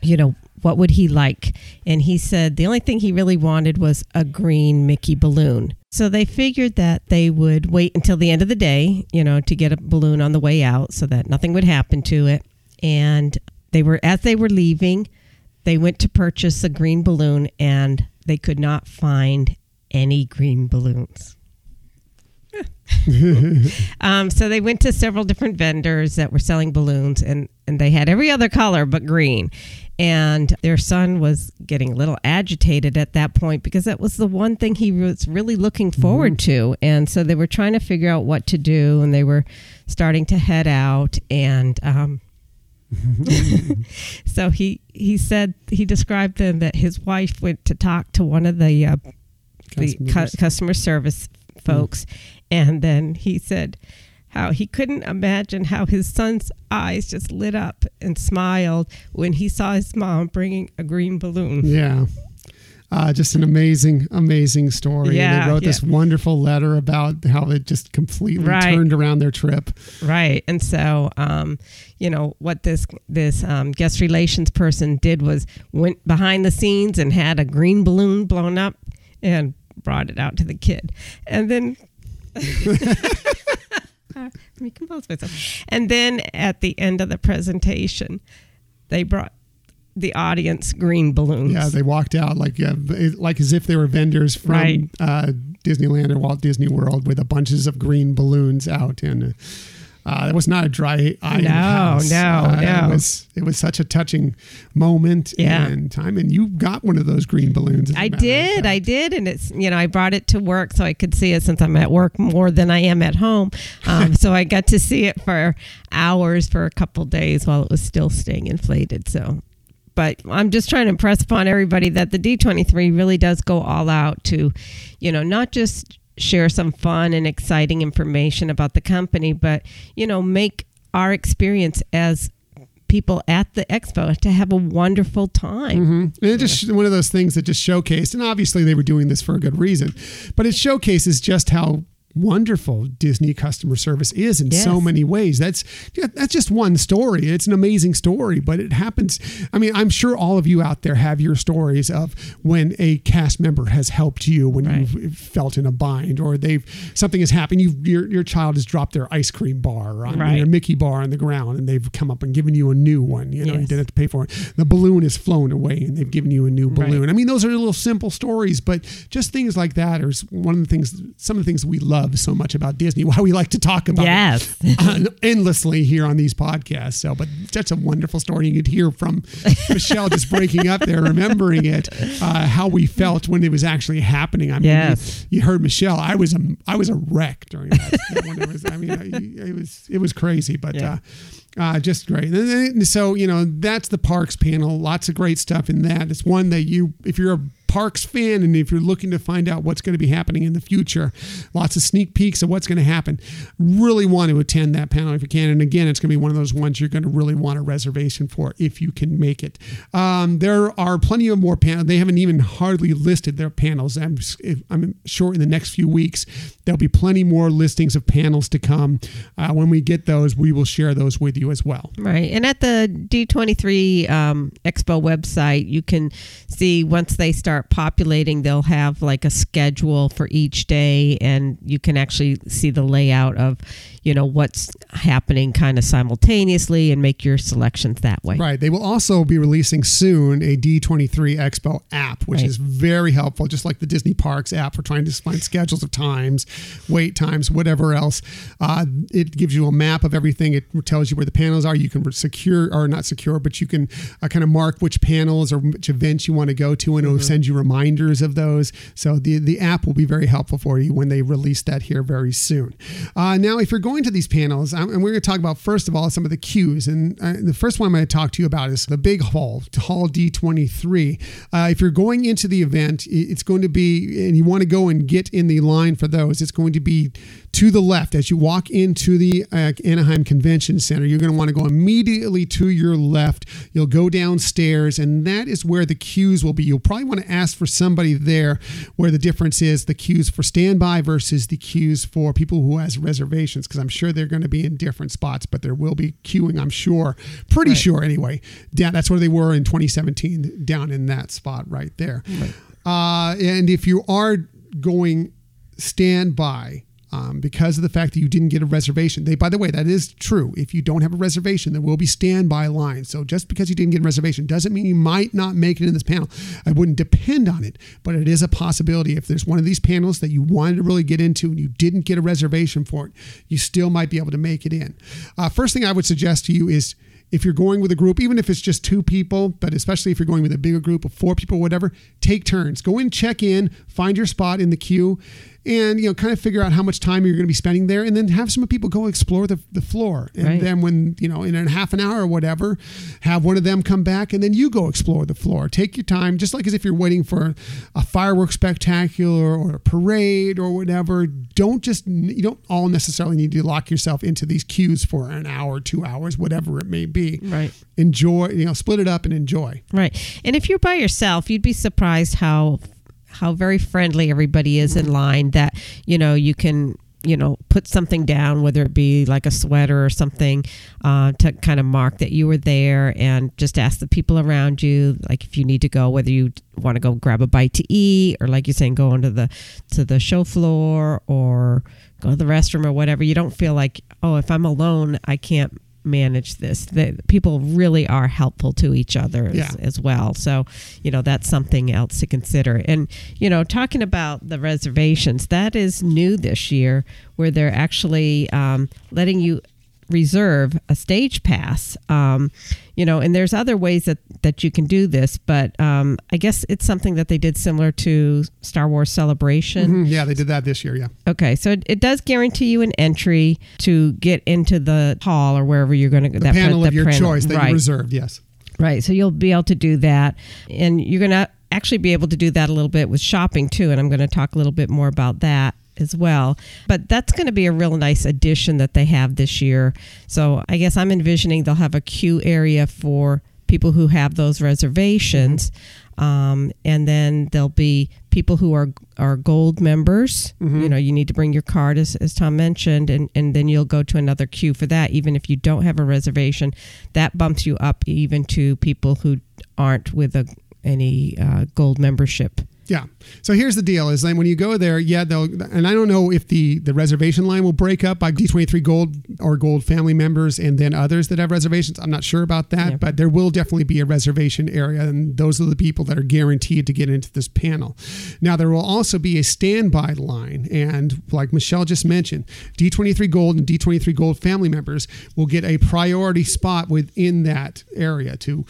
you know, what would he like? And he said the only thing he really wanted was a green Mickey balloon. So they figured that they would wait until the end of the day, you know, to get a balloon on the way out so that nothing would happen to it. And they were, as they were leaving, they went to purchase a green balloon and they could not find any green balloons. um, so they went to several different vendors that were selling balloons, and, and they had every other color but green. And their son was getting a little agitated at that point because that was the one thing he was really looking forward mm-hmm. to. And so they were trying to figure out what to do, and they were starting to head out. And um, so he he said, he described then that his wife went to talk to one of the, uh, the cu- customer service folks. Mm. And then he said how he couldn't imagine how his son's eyes just lit up and smiled when he saw his mom bringing a green balloon. Yeah. Uh, just an amazing, amazing story. Yeah, and they wrote yeah. this wonderful letter about how it just completely right. turned around their trip. Right. And so, um, you know, what this this um, guest relations person did was went behind the scenes and had a green balloon blown up and brought it out to the kid. And then... Let me compose myself. And then at the end of the presentation, they brought the audience green balloons. Yeah, they walked out like yeah, like as if they were vendors from right. uh, Disneyland or Walt Disney World with a bunches of green balloons out. And uh, that was not a dry eye. No, house. no, uh, no. It was, it was such a touching moment yeah. and time. And you got one of those green balloons. I did. I did. And it's, you know, I brought it to work so I could see it since I'm at work more than I am at home. Um, so I got to see it for hours for a couple of days while it was still staying inflated. So, but I'm just trying to impress upon everybody that the D twenty-three really does go all out to, you know, not just share some fun and exciting information about the company, but, you know, make our experience as people at the expo to have a wonderful time. Mm-hmm. And it just one of those things that just showcased, and obviously they were doing this for a good reason, but it showcases just how wonderful Disney customer service is in yes. so many ways. That's that's just one story. It's an amazing story, but it happens. I mean, I'm sure all of you out there have your stories of when a cast member has helped you when right. you've felt in a bind, or they've something has happened. You've, your your child has dropped their ice cream bar on right. their Mickey bar on the ground, and they've come up and given you a new one. You know, yes. you didn't have to pay for it. The balloon has flown away, and they've given you a new balloon. Right. I mean, those are little simple stories, but just things like that are one of the things. Some of the things we love love so much about Disney, why we like to talk about yes. it endlessly here on these podcasts. So, but that's a wonderful story. You could hear from Michelle just breaking up there, remembering it, uh, how we felt when it was actually happening. I mean, yes. you, you heard Michelle. I was a, I was a wreck during that. It was, I mean, it was it was crazy, but yeah. uh, uh, just great. And so, you know, that's the Parks panel. Lots of great stuff in that. It's one that you, if you're a Parks fan and if you're looking to find out what's going to be happening in the future, lots of sneak peeks of what's going to happen, really want to attend that panel if you can. And again, it's going to be one of those ones you're going to really want a reservation for if you can make it. Um, there are plenty of more panels. They haven't even hardly listed their panels. I'm, I'm sure in the next few weeks there'll be plenty more listings of panels to come. Uh, when we get those, we will share those with you as well. Right. And at the D twenty-three um, Expo website, you can see once they start populating, they'll have like a schedule for each day, and you can actually see the layout of, you know, what's happening kind of simultaneously and make your selections that way. Right. They will also be releasing soon a D twenty-three Expo app, which right. is very helpful, just like the Disney Parks app for trying to find schedules of times, wait times, whatever else. Uh, it gives you a map of everything. It tells you where the panels are. You can secure, or not secure, but you can uh, kind of mark which panels or which events you want to go to, and mm-hmm. it will send you reminders of those. So the, the app will be very helpful for you when they release that here very soon. Uh, now, if you're going to these panels, I'm, and we're going to talk about, first of all, some of the cues. And uh, the first one I'm going to talk to you about is the big hall, Hall D twenty-three. Uh, if you're going into the event, it's going to be, and you want to go and get in the line for those, it's going to be to the left. As you walk into the uh, Anaheim Convention Center, you're going to want to go immediately to your left. You'll go downstairs, and that is where the queues will be. You'll probably want to ask for somebody there where the difference is the queues for standby versus the queues for people who has reservations, because I'm sure they're going to be in different spots, but there will be queuing, I'm sure, pretty right. sure anyway. Down, that's where they were in twenty seventeen, down in that spot right there. Right. Uh, and if you are going standby, Um, because of the fact that you didn't get a reservation. They, by the way, that is true. If you don't have a reservation, there will be standby lines. So just because you didn't get a reservation doesn't mean you might not make it in this panel. I wouldn't depend on it, but it is a possibility. If there's one of these panels that you wanted to really get into and you didn't get a reservation for it, you still might be able to make it in. Uh, first thing I would suggest to you is, if you're going with a group, even if it's just two people, but especially if you're going with a bigger group of four people, whatever, take turns. Go in, check in, find your spot in the queue, and you know, kind of figure out how much time you're going to be spending there, and then have some people go explore the, the floor. And right. then when, you know, in a half an hour or whatever, have one of them come back, and then you go explore the floor. Take your time, just like as if you're waiting for a fireworks spectacular or a parade or whatever. Don't just, you don't all necessarily need to lock yourself into these queues for an hour, two hours, whatever it may be. Right. Enjoy, you know, split it up and enjoy. Right. And if you're by yourself, you'd be surprised how how very friendly everybody is in line, that, you know, you can, you know, put something down, whether it be like a sweater or something, uh, to kind of mark that you were there, and just ask the people around you, like if you need to go, whether you want to go grab a bite to eat, or like you're saying, go onto the to the show floor or go to the restroom or whatever. You don't feel like, oh, if I'm alone, I can't manage this. The people really are helpful to each other as, yeah. as well. So, you know, that's something else to consider. And, you know, talking about the reservations, that is new this year, where they're actually um, letting you reserve a stage pass, um, you know, and there's other ways that, that you can do this, but um, I guess it's something that they did similar to Star Wars Celebration. Mm-hmm. Yeah, they did that this year, yeah. Okay, so it, it does guarantee you an entry to get into the hall or wherever you're going to go. The that panel pr- of the your panel. choice that right. you reserved, yes. Right, so you'll be able to do that, and you're going to actually be able to do that a little bit with shopping too, and I'm going to talk a little bit more about that as well. But that's going to be a real nice addition that they have this year. So I guess I'm envisioning they'll have a queue area for people who have those reservations. Mm-hmm. Um, and then there'll be people who are are gold members. Mm-hmm. You know, you need to bring your card, as, as Tom mentioned, and, and then you'll go to another queue for that. Even if you don't have a reservation, that bumps you up even to people who aren't with a, any uh, gold membership. Yeah. So here's the deal is then when you go there, yeah, they'll, and I don't know if the, the reservation line will break up by D twenty-three Gold or Gold family members and then others that have reservations. I'm not sure about that, yeah. but there will definitely be a reservation area. And those are the people that are guaranteed to get into this panel. Now, there will also be a standby line. And like Michelle just mentioned, D twenty-three Gold and D twenty-three Gold family members will get a priority spot within that area to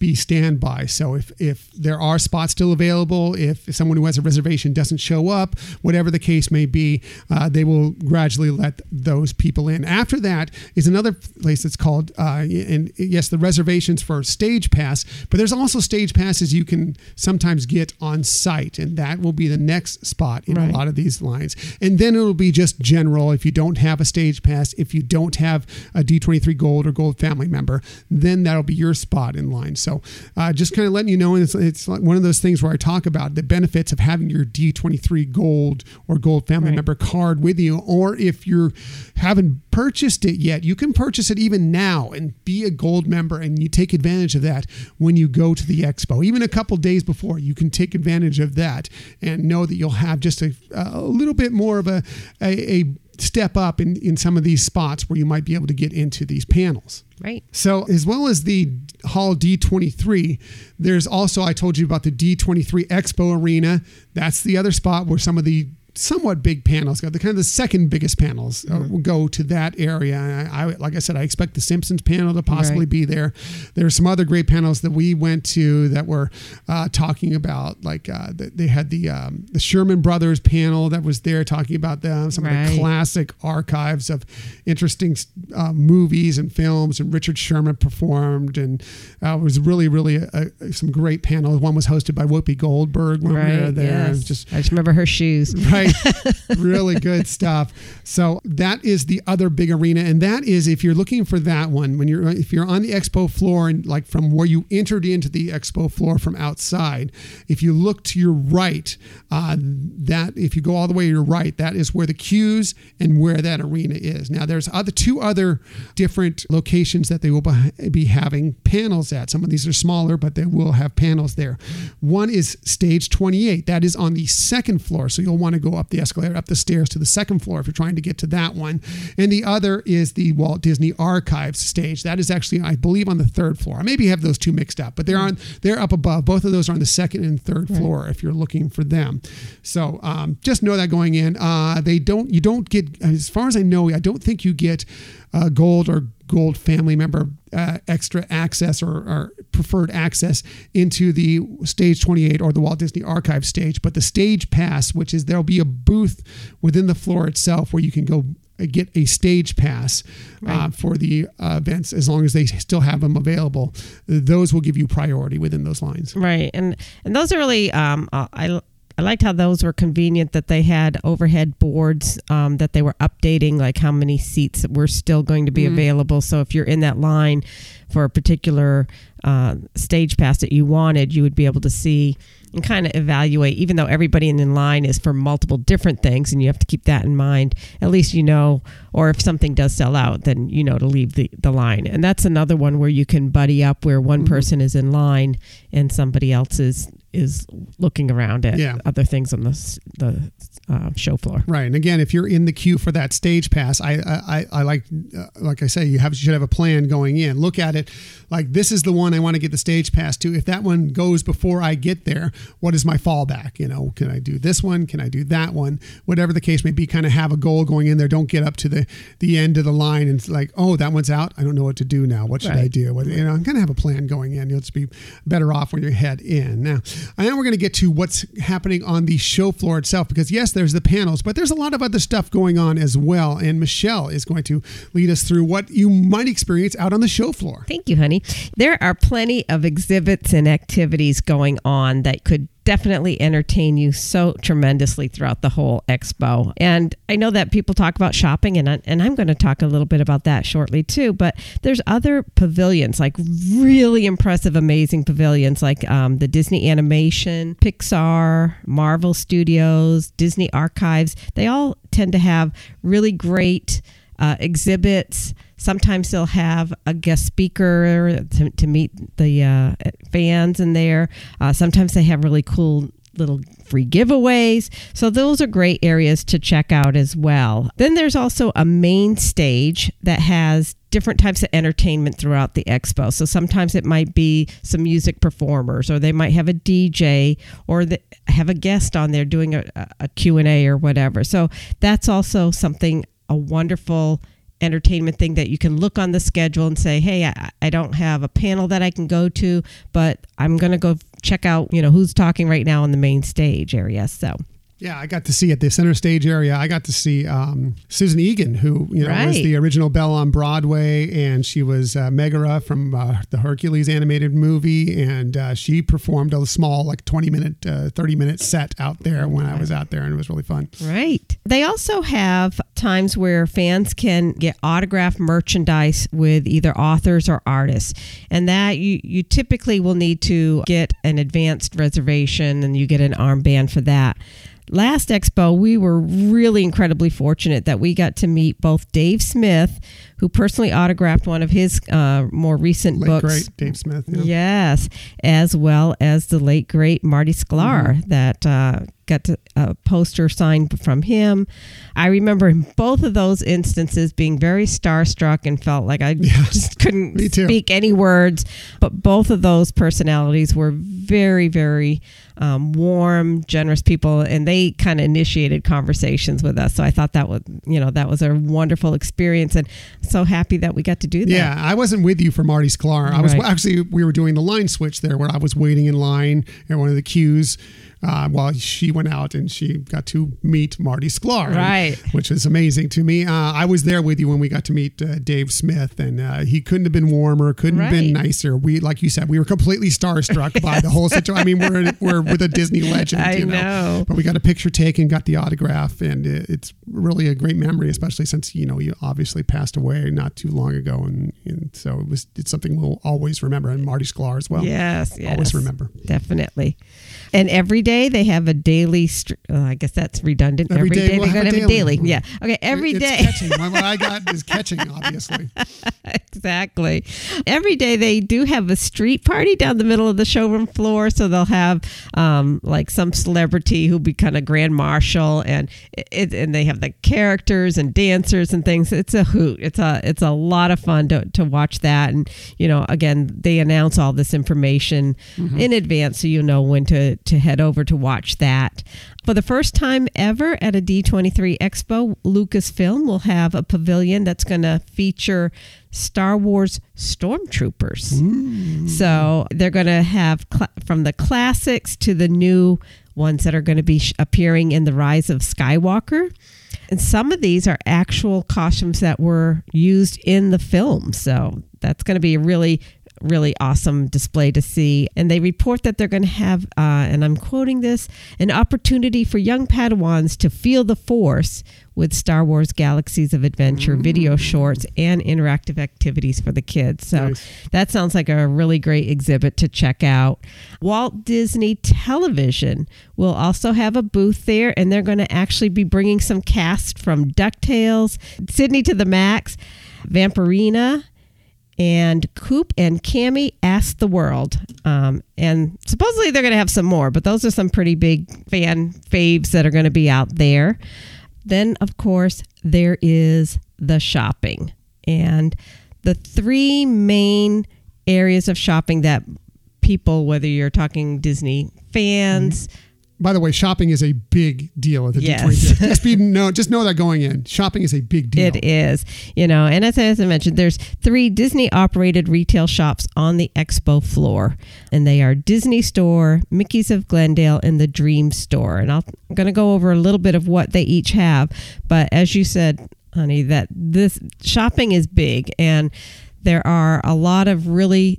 be standby. So if, if there are spots still available, if someone who has a reservation doesn't show up, whatever the case may be, uh, they will gradually let those people in. After that is another place that's called, uh, and yes, the reservations for Stage Pass, but there's also Stage Passes you can sometimes get on site, and that will be the next spot in right. a lot of these lines. And then it'll be just general. If you don't have a Stage Pass, if you don't have a D twenty-three Gold or Gold family member, then that'll be your spot in line. So uh, just kind of letting you know, and it's, it's like one of those things where I talk about the benefits of having your D twenty-three Gold or Gold family right. member card with you, or if you haven't purchased it yet, you can purchase it even now and be a Gold member, and you take advantage of that when you go to the expo. Even a couple days before, you can take advantage of that and know that you'll have just a, a little bit more of a, a, a step up in, in some of these spots where you might be able to get into these panels. Right. So as well as the Hall D twenty-three, there's also, I told you about the D twenty-three Expo Arena. That's the other spot where some of the somewhat big panels go. The kind of the second biggest panels uh, mm-hmm. will go to that area. I, I like I said, I expect the Simpsons panel to possibly right. be there. There are some other great panels that we went to that were uh, talking about, like uh, they had the um, the Sherman Brothers panel that was there talking about the, some right. of the classic archives of interesting uh, movies and films, and Richard Sherman performed, and uh, it was really, really a, a, some great panels. One was hosted by Whoopi Goldberg when right, we were there. Yes. Just, I just remember her shoes. Right. Really good stuff. So that is the other big arena, and that is if you're looking for that one. When you're if you're on the expo floor, and like from where you entered into the expo floor from outside, if you look to your right, uh, that if you go all the way to your right, that is where the queues and where that arena is. Now there's other two other different locations that they will be having panels at. Some of these are smaller, but they will have panels there. One is stage twenty-eight. That is on the second floor, so you'll want to go up the escalator, up the stairs to the second floor if you're trying to get to that one. And the other is the Walt Disney Archives stage. That is actually, I believe, on the third floor. I maybe have those two mixed up, but they're on they're up above. Both of those are on the second and third right. floor if you're looking for them. So um, just know that going in. Uh, they don't you don't get, as far as I know, I don't think you get uh, gold or Gold family member uh, extra access or, or preferred access into the stage twenty-eight or the Walt Disney Archive stage, but the stage pass, which is there'll be a booth within the floor itself where you can go get a stage pass right. uh, for the uh, events, as long as they still have them available. Those will give you priority within those lines. Right, and and those are really um, I. I liked how those were convenient, that they had overhead boards um, that they were updating, like how many seats were still going to be mm-hmm. available. So if you're in that line for a particular uh, stage pass that you wanted, you would be able to see and kind of evaluate, even though everybody in line is for multiple different things, and you have to keep that in mind. At least you know, or if something does sell out, then you know to leave the, the line. And that's another one where you can buddy up, where one mm-hmm. person is in line and somebody else is is looking around at yeah. other things on the the uh, show floor. Right, and again, if you're in the queue for that stage pass, I I, I like uh, like I say, you have you should have a plan going in. Look at it like, this is the one I want to get the stage pass to. If that one goes before I get there, what is my fallback? You know, can I do this one? Can I do that one? Whatever the case may be, kind of have a goal going in there. Don't get up to the the end of the line and it's like, oh, that one's out. I don't know what to do now. What should right. I do? What, you know, I'm gonna have a plan going in. You'll just be better off when you head in now. And then we're going to get to what's happening on the show floor itself, because yes, there's the panels, but there's a lot of other stuff going on as well. And Michelle is going to lead us through what you might experience out on the show floor. Thank you, honey. There are plenty of exhibits and activities going on that could definitely entertain you so tremendously throughout the whole expo. And I know that people talk about shopping, and, I, and I'm going to talk a little bit about that shortly too, but there's other pavilions, like really impressive, amazing pavilions, like um, the Disney Animation, Pixar, Marvel Studios, Disney Archives. They all tend to have really great uh, exhibits. Sometimes they'll have a guest speaker to, to meet the uh, fans in there. Uh, sometimes they have really cool little free giveaways. So those are great areas to check out as well. Then there's also a main stage that has different types of entertainment throughout the expo. So sometimes it might be some music performers, or they might have a D J, or the, have a guest on there doing a, a Q and A or whatever. So that's also something, a wonderful entertainment thing that you can look on the schedule and say, hey, I, I don't have a panel that I can go to, but I'm going to go check out, you know, who's talking right now on the main stage area. So yeah, I got to see at the center stage area, I got to see um, Susan Egan, who you know right. was the original Belle on Broadway, and she was uh, Megara from uh, the Hercules animated movie, and uh, she performed a small, like twenty-minute, uh, thirty-minute set out there when I was out there, and it was really fun. Right. They also have times where fans can get autographed merchandise with either authors or artists, and that you, you typically will need to get an advanced reservation, and you get an armband for that. Last expo, we were really incredibly fortunate that we got to meet both Dave Smith, who personally autographed one of his uh, more recent late books. Great Dave Smith. Yeah. Yes, as well as the late, great Marty Sklar mm-hmm. that uh, got a uh, poster signed from him. I remember in both of those instances being very starstruck and felt like I yeah. just couldn't speak any words. But both of those personalities were very, very Um, warm, generous people, and they kind of initiated conversations with us. So I thought that was, you know, that was a wonderful experience, and so happy that we got to do that. Yeah, I wasn't with you for Marty Sklar. I was right. actually, we were doing the line switch there, where I was waiting in line in one of the queues uh, while she went out, and she got to meet Marty Sklar, right? And, which is amazing to me. Uh, I was there with you when we got to meet uh, Dave Smith, and uh, he couldn't have been warmer, couldn't right. have been nicer. We, like you said, we were completely starstruck by the whole situation. I mean, we're we're with a Disney legend, I you know? know. But we got a picture taken, got the autograph, and it's really a great memory, especially since, you know, you obviously passed away not too long ago. And, and so it was, it's something we'll always remember. And Marty Sklar as well. Yes, yes. Always remember. Definitely. And every day they have a daily, st- oh, I guess that's redundant. Every, every day, day we'll they're going to have a daily. Yeah. Okay. Every it, day. It's catching. What I got is catching, obviously. Exactly. Every day they do have a street party down the middle of the showroom floor. So they'll have Um, like some celebrity who'll be kind of grand marshal, and it, and they have the characters and dancers and things. It's a hoot. It's a it's a lot of fun to, to watch that. And you know, again, they announce all this information mm-hmm. in advance, so you know when to to head over to watch that. For the first time ever at a D twenty-three Expo, Lucasfilm will have a pavilion that's going to feature Star Wars Stormtroopers. Mm. So they're going to have cl- from the classics to the new ones that are going to be sh- appearing in The Rise of Skywalker. And some of these are actual costumes that were used in the film. So that's going to be a really really awesome display to see. And they report that they're going to have, uh, and I'm quoting this, an opportunity for young Padawans to feel the Force with Star Wars Galaxy's of Adventure mm-hmm. video shorts and interactive activities for the kids. So nice. That sounds like a really great exhibit to check out. Walt Disney Television will also have a booth there, and they're going to actually be bringing some casts from DuckTales, Sydney to the Max, Vampirina, and Coop and Cammy Ask the World. Um, and supposedly they're going to have some more, but those are some pretty big fan faves that are going to be out there. Then, of course, there is the shopping. And the three main areas of shopping that people, whether you're talking Disney fans... Mm-hmm. By the way, shopping is a big deal at the yes. D twenty-three. Just be no, just know that going in, shopping is a big deal. It is, you know. And as, as I mentioned, there's three Disney-operated retail shops on the expo floor, and they are Disney Store, Mickey's of Glendale, and the Dream Store. And I'll, I'm going to go over a little bit of what they each have. But as you said, honey, that this shopping is big, and there are a lot of really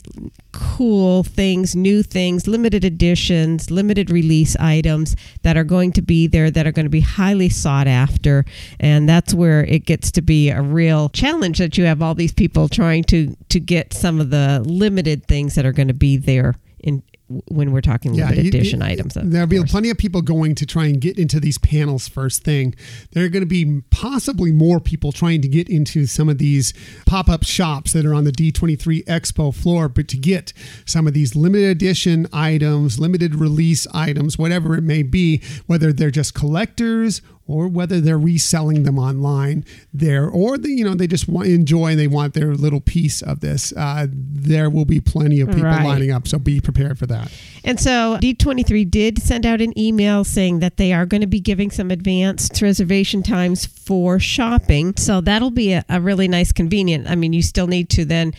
cool things, new things, limited editions, limited release items that are going to be there that are going to be highly sought after. And that's where it gets to be a real challenge that you have all these people trying to, to get some of the limited things that are going to be there in when we're talking yeah, limited edition it, items. There'll be plenty of people going to try and get into these panels first thing. There are going to be possibly more people trying to get into some of these pop-up shops that are on the D twenty-three Expo floor, but to get some of these limited edition items, limited release items, whatever it may be, whether they're just collectors or whether they're reselling them online there, or they, you know, they just want, enjoy and they want their little piece of this. Uh, there will be plenty of people right. lining up, so be prepared for that. And so D twenty-three did send out an email saying that they are going to be giving some advanced reservation times for shopping. So that'll be a, a really nice convenient. I mean, you still need to then...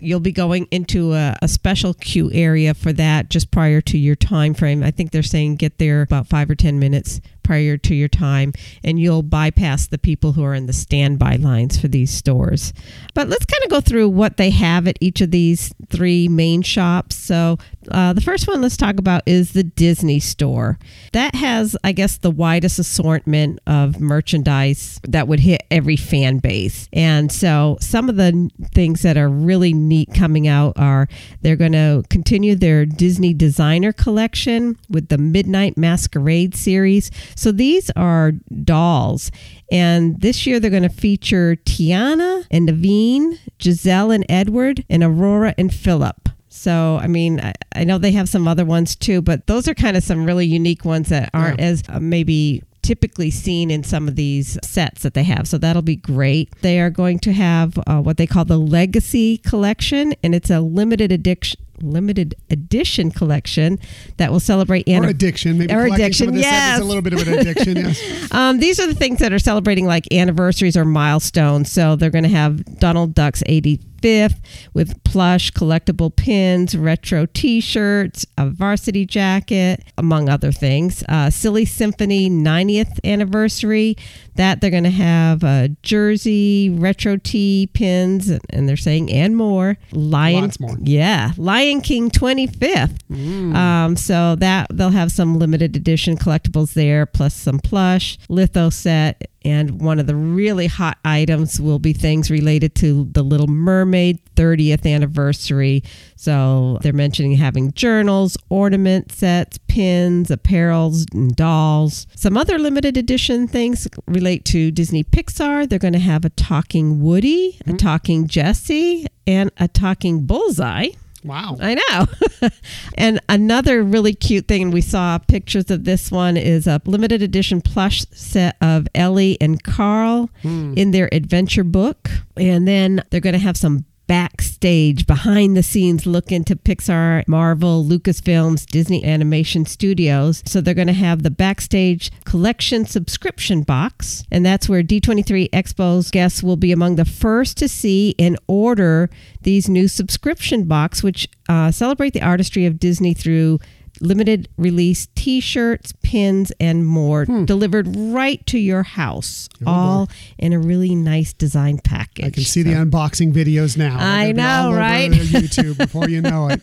You'll be going into a, a special queue area for that just prior to your time frame. I think they're saying get there about five or ten minutes prior to your time, and you'll bypass the people who are in the standby lines for these stores. But let's kind of go through what they have at each of these three main shops. So uh, the first one let's talk about is the Disney Store. That has, I guess, the widest assortment of merchandise that would hit every fan base. And so some of the things that are really neat coming out are they're going to continue their Disney designer collection with the Midnight Masquerade series. So these are dolls, and this year they're going to feature Tiana and Naveen, Giselle and Edward, and Aurora and Philip. So, I mean, I, I know they have some other ones too, but those are kind of some really unique ones that aren't yeah. as uh, maybe... typically seen in some of these sets that they have. So that'll be great. They are going to have uh, what they call the Legacy Collection, and it's a limited addiction limited edition collection that will celebrate an- or addiction maybe or addiction yes a little bit of an addiction yes um, these are the things that are celebrating like anniversaries or milestones. So they're going to have Donald Duck's eighty-fifth with plush collectible pins, retro t-shirts, a varsity jacket, among other things. Uh, Silly Symphony ninetieth anniversary, that they're going to have a jersey, retro tee, pins, and they're saying and more. Lion, Lots more. Yeah. Lion King twenty-fifth. Mm. Um, so that they'll have some limited edition collectibles there, plus some plush, litho set. And one of the really hot items will be things related to the Little Mermaid thirtieth anniversary. So they're mentioning having journals, ornament sets, pins, apparels, and dolls. Some other limited edition things relate to Disney Pixar. They're going to have a talking Woody, mm-hmm. a talking Jessie, and a talking Bullseye. Wow. I know. And another really cute thing, and we saw pictures of this one, is a limited edition plush set of Ellie and Carl mm. in their adventure book. And then they're going to have some backstage, behind the scenes look into Pixar, Marvel, Lucasfilms, Disney Animation Studios. So they're going to have the backstage collection subscription box, and that's where D twenty-three Expo's guests will be among the first to see and order these new subscription box, which uh, celebrate the artistry of Disney through limited release t-shirts, pins, and more hmm. delivered right to your house, oh, all boy. in a really nice design package. I can see so. the unboxing videos now. I know, right? YouTube before you know it.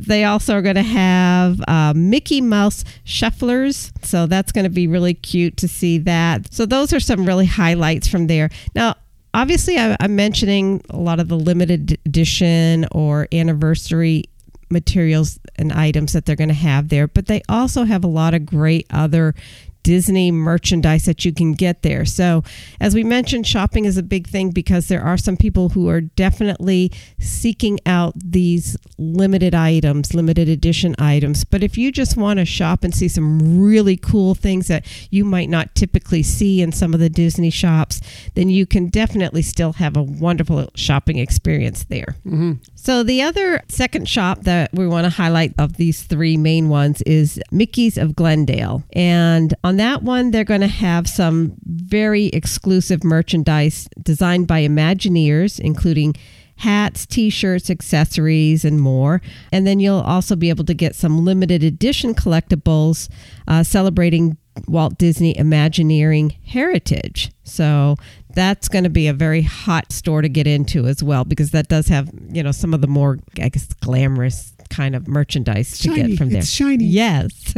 They also are going to have uh, Mickey Mouse shufflers. So that's going to be really cute to see that. So those are some really highlights from there. Now, obviously, I, I'm mentioning a lot of the limited edition or anniversary materials and items that they're going to have there, but they also have a lot of great other Disney merchandise that you can get there. So as we mentioned, shopping is a big thing because there are some people who are definitely seeking out these limited items, limited edition items. But if you just want to shop and see some really cool things that you might not typically see in some of the Disney shops, then you can definitely still have a wonderful shopping experience there. Mm-hmm. So the other second shop that we want to highlight of these three main ones is Mickey's of Glendale. And on that one, they're going to have some very exclusive merchandise designed by Imagineers, including hats, t-shirts, accessories, and more. And then you'll also be able to get some limited edition collectibles uh, celebrating Walt Disney Imagineering heritage. So that's going to be a very hot store to get into as well, because that does have, you know, some of the more, I guess, glamorous kind of merchandise shiny. to get from there. It's shiny. Yes.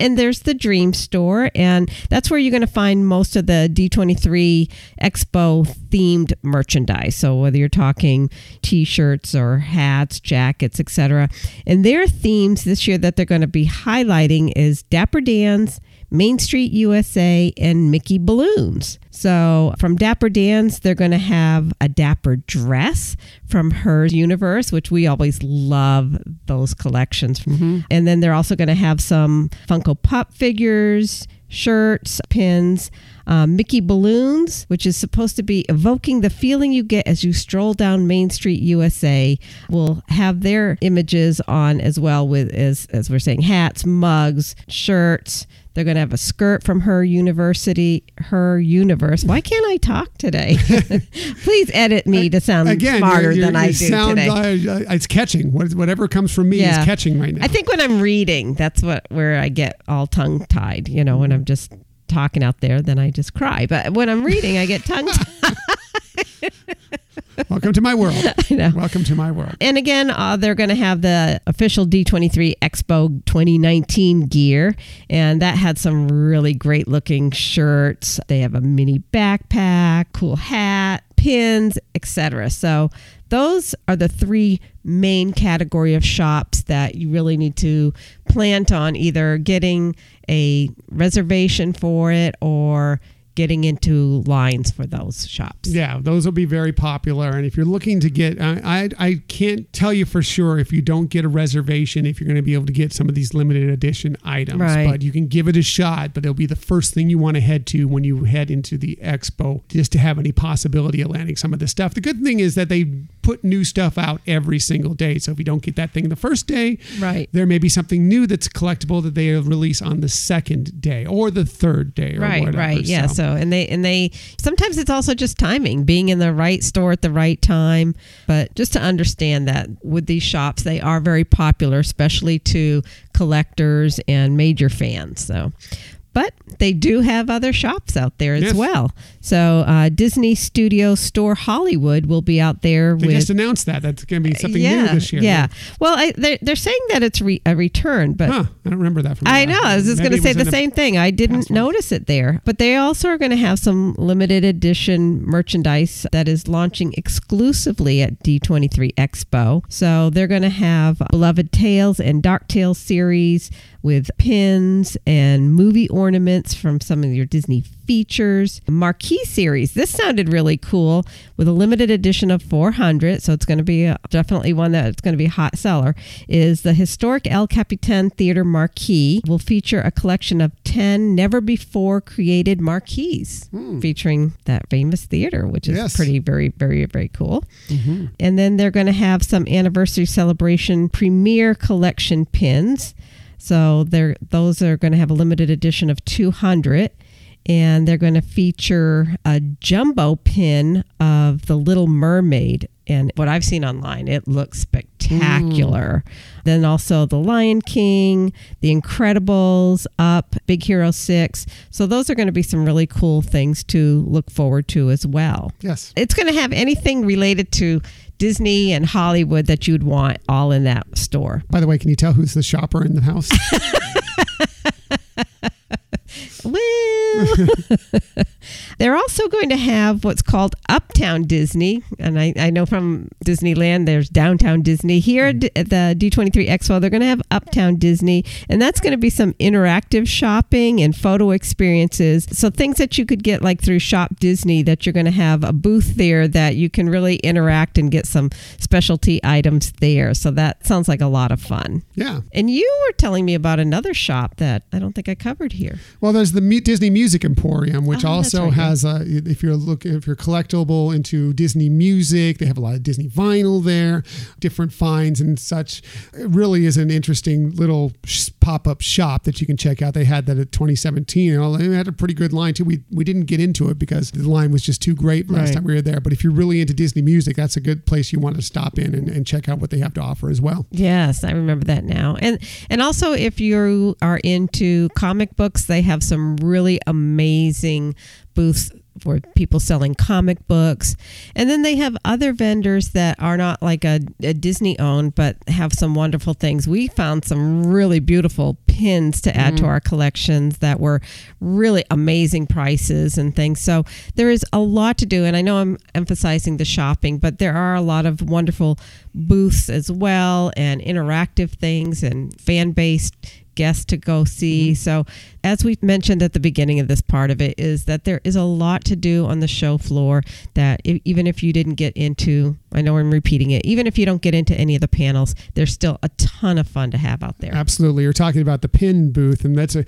And there's the Dream Store, and that's where you're going to find most of the D twenty-three Expo themed merchandise. So whether you're talking t-shirts or hats, jackets, et cetera. And their themes this year that they're going to be highlighting is Dapper Dan's, Main Street U S A, and Mickey Balloons. So from Dapper Dan's, they're going to have a Dapper dress from Her Universe, which we always love those collections. Mm-hmm. And then they're also going to have some Funko Pop figures, shirts, pins, uh, Mickey Balloons, which is supposed to be evoking the feeling you get as you stroll down Main Street U S A. We'll have their images on as well with, as, as we're saying, hats, mugs, shirts. They're going to have a skirt from Her University, Her Universe. Why can't I talk today? Please edit me to sound Again, smarter you're, you're, than I do sound, today. Uh, it's catching. Whatever comes from me yeah. is catching right now. I think when I'm reading, that's what where I get all tongue-tied. You know, when I'm just talking out there, then I just cry. But when I'm reading, I get tongue-tied. Welcome to my world. I know. Welcome to my world. And again, uh, they're going to have the official D twenty-three Expo twenty nineteen gear. And that had some really great looking shirts. They have a mini backpack, cool hat, pins, et cetera. So those are the three main category of shops that you really need to plant on either getting a reservation for it or getting into lines for those shops. Yeah, those will be very popular. And if you're looking to get, I I, I can't tell you for sure if you don't get a reservation, if you're going to be able to get some of these limited edition items. Right. But you can give it a shot, but it'll be the first thing you want to head to when you head into the expo, just to have any possibility of landing some of this stuff. The good thing is that they put new stuff out every single day. So if you don't get that thing the first day, right, there may be something new that's collectible that they release on the second day or the third day or right, whatever. Right, right, yeah. So, so and they and they sometimes it's also just timing, being in the right store at the right time. But just to understand that with these shops, they are very popular, especially to collectors and major fans. So. But they do have other shops out there as yes. well. So uh, Disney Studio Store Hollywood will be out there. They with, just announced that. That's going to be something yeah, new this year. Yeah. Right? Well, I, they're, they're saying that it's re- a return. But huh, I don't remember that. From I know. I was just going to say the same thing. I didn't notice it there. But they also are going to have some limited edition merchandise that is launching exclusively at D twenty-three Expo. So they're going to have Beloved Tales and Dark Tales series with pins and movie ornaments from some of your Disney features. Marquee series. This sounded really cool with a limited edition of four hundred. So it's going to be a, definitely one that's going to be a hot seller is the historic El Capitan Theater marquee will feature a collection of ten never before created marquees mm. featuring that famous theater, which is yes. pretty, very, very, very cool. Mm-hmm. And then they're going to have some anniversary celebration premiere collection pins. So they're, those are going to have a limited edition of two hundred, and they're going to feature a jumbo pin of The Little Mermaid. And what I've seen online, it looks spectacular. Mm. Then also The Lion King, The Incredibles, Up, Big Hero six. So those are going to be some really cool things to look forward to as well. Yes. It's going to have anything related to Disney and Hollywood that you'd want all in that store. By the way, can you tell who's the shopper in the house? Well, they're also going to have what's called Uptown Disney. And I, I know from Disneyland, there's Downtown Disney. Here at the D twenty-three Expo, they're going to have Uptown Disney. And that's going to be some interactive shopping and photo experiences. So things that you could get like through Shop Disney that you're going to have a booth there that you can really interact and get some specialty items there. So that sounds like a lot of fun. Yeah. And you were telling me about another shop that I don't think I covered here. Well, there's the Disney Music Emporium, which oh, also right. has a, if you're look if you're collectible into Disney music, they have a lot of Disney vinyl there, different finds and such. It really is an interesting little pop-up shop that you can check out. They had that at twenty seventeen, and they had a pretty good line too. We we didn't get into it because the line was just too great last right. time we were there. But if you're really into Disney music, that's a good place you want to stop in and, and check out what they have to offer as well. Yes, I remember that now. And and also if you are into comic books, they have some really amazing booths where people selling comic books. And then they have other vendors that are not like a, a Disney owned, but have some wonderful things. We found some really beautiful pins to add mm. to our collections that were really amazing prices and things. So there is a lot to do. And I know I'm emphasizing the shopping, but there are a lot of wonderful booths as well, and interactive things and fan-based guests to go see. Mm-hmm. So as we mentioned at the beginning of this part of it, is that there is a lot to do on the show floor that if, even if you didn't get into, I know I'm repeating it, even if you don't get into any of the panels, there's still a ton of fun to have out there. Absolutely. You're talking about the pin booth, and that's a,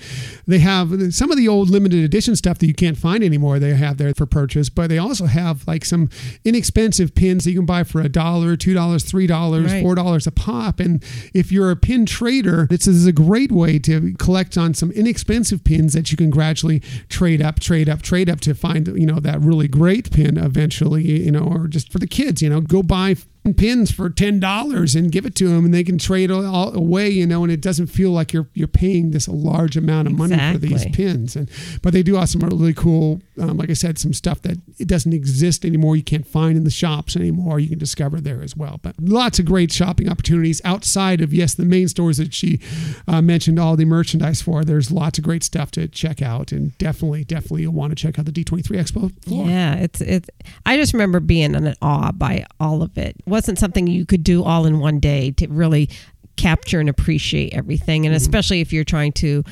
they have some of the old limited edition stuff that you can't find anymore. They have there for purchase, but they also have like some inexpensive pins that you can buy for a dollar, two dollars, three dollars, right. four dollars a pop. And if you're a pin trader, this is a great way to collect on some inexpensive pins that you can gradually trade up, trade up, trade up to find, you know, that really great pin eventually, you know, or just for the kids, you know, go buy pins for ten dollars and give it to them, and they can trade all away, you know, and it doesn't feel like you're you're paying this large amount of money exactly. for these pins. And but they do have some really cool, um, like I said, some stuff that it doesn't exist anymore. You can't find in the shops anymore. You can discover there as well. But lots of great shopping opportunities outside of, yes, the main stores that she uh, mentioned all the merchandise for. There's lots of great stuff to check out, and definitely, definitely you'll want to check out the D twenty-three Expo floor. Yeah, it's it's. I just remember being in awe by all of it. Wasn't something you could do all in one day to really capture and appreciate everything. And especially if you're trying to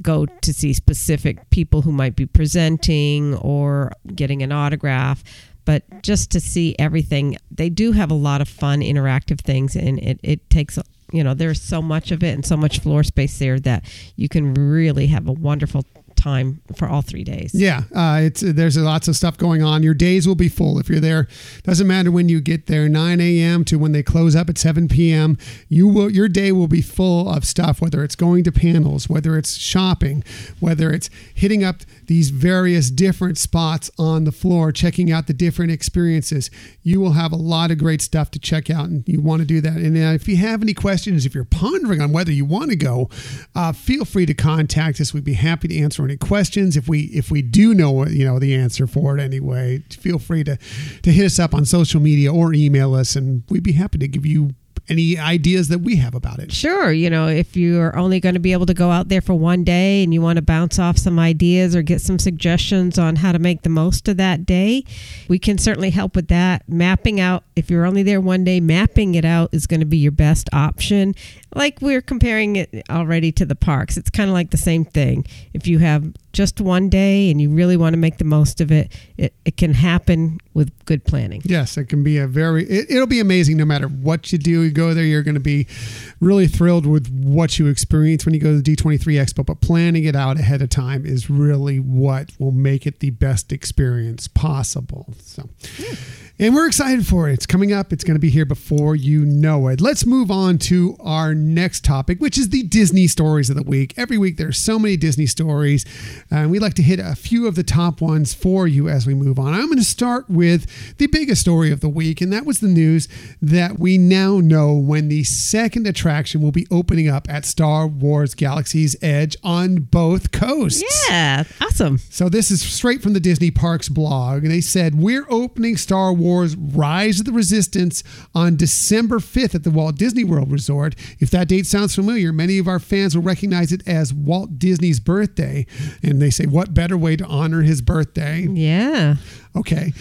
go to see specific people who might be presenting or getting an autograph, but just to see everything. They do have a lot of fun interactive things, and it, it takes, you know, there's so much of it and so much floor space there that you can really have a wonderful time for all three days. Yeah, uh, it's there's lots of stuff going on. Your days will be full if you're there. Doesn't matter when you get there, nine a.m. to when they close up at seven p.m. You will your day will be full of stuff. Whether it's going to panels, whether it's shopping, whether it's hitting up these various different spots on the floor, checking out the different experiences, you will have a lot of great stuff to check out, and you want to do that. And uh, if you have any questions, if you're pondering on whether you want to go, uh, feel free to contact us. We'd be happy to answer any questions. If we if we do know you know the answer for it anyway, feel free to to hit us up on social media or email us, and we'd be happy to give you any ideas that we have about it. Sure. You know, if you're only going to be able to go out there for one day and you want to bounce off some ideas or get some suggestions on how to make the most of that day, we can certainly help with that. Mapping out, if you're only there one day, mapping it out is going to be your best option. Like we're comparing it already to the parks. It's kind of like the same thing. If you have just one day and you really want to make the most of it, it, it can happen with good planning. Yes, it can be a very, it, it'll be amazing no matter what you do. You go there, you're going to be really thrilled with what you experience when you go to the D twenty-three Expo, but planning it out ahead of time is really what will make it the best experience possible. So, yeah. And we're excited for it. It's coming up. It's going to be here before you know it. Let's move on to our next topic, which is the Disney stories of the week. Every week, there's so many Disney stories, and we'd like to hit a few of the top ones for you as we move on. I'm going to start with the biggest story of the week, and that was the news that we now know when the second attraction will be opening up at Star Wars Galaxy's Edge on both coasts. Yeah, awesome. So this is straight from the Disney Parks blog, and they said, "We're opening Star Wars Wars Rise of the Resistance on December fifth at the Walt Disney World Resort." If that date sounds familiar, many of our fans will recognize it as Walt Disney's birthday. And they say, what better way to honor his birthday? Yeah. Okay.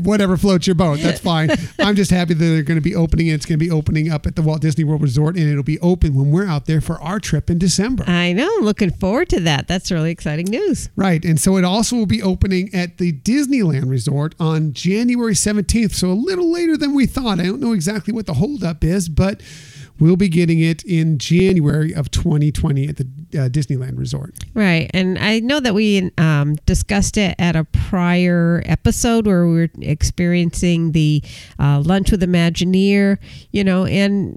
Whatever floats your boat. That's fine. I'm just happy that they're going to be opening it. It's going to be opening up at the Walt Disney World Resort, and it'll be open when we're out there for our trip in December. I know. Looking forward to that. That's really exciting news. Right. And so it also will be opening at the Disneyland Resort on January seventeenth. So a little later than we thought. I don't know exactly what the holdup is, but we'll be getting it in January of twenty twenty at the uh, Disneyland Resort. Right. And I know that we um, discussed it at a prior episode where we were experiencing the uh, Lunch with Imagineer, you know, and,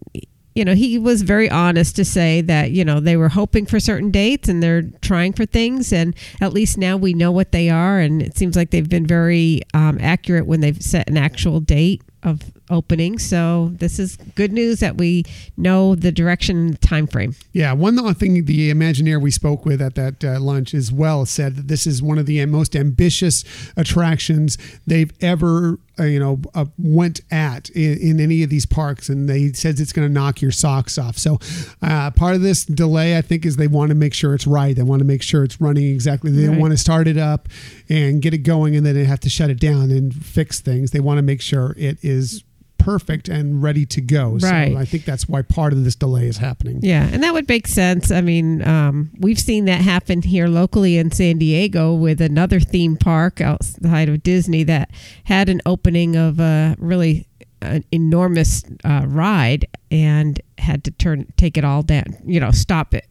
you know, he was very honest to say that, you know, they were hoping for certain dates and they're trying for things. And at least now we know what they are. And it seems like they've been very um, accurate when they've set an actual date of opening. So this is good news that we know the direction and the time frame. Yeah, one thing the Imagineer we spoke with at that uh, lunch as well said that this is one of the most ambitious attractions they've ever uh, you know uh, went at in, in any of these parks, and they said it's going to knock your socks off. So uh, part of this delay, I think, is they want to make sure it's right. They want to make sure it's running exactly. They right. don't want to start it up and get it going and then they have to shut it down and fix things. They want to make sure it is perfect and ready to go. Right. So I think that's why part of this delay is happening. Yeah, and that would make sense. I mean, um, we've seen that happen here locally in San Diego with another theme park outside of Disney that had an opening of a really an enormous uh, ride and had to turn take it all down, you know, stop it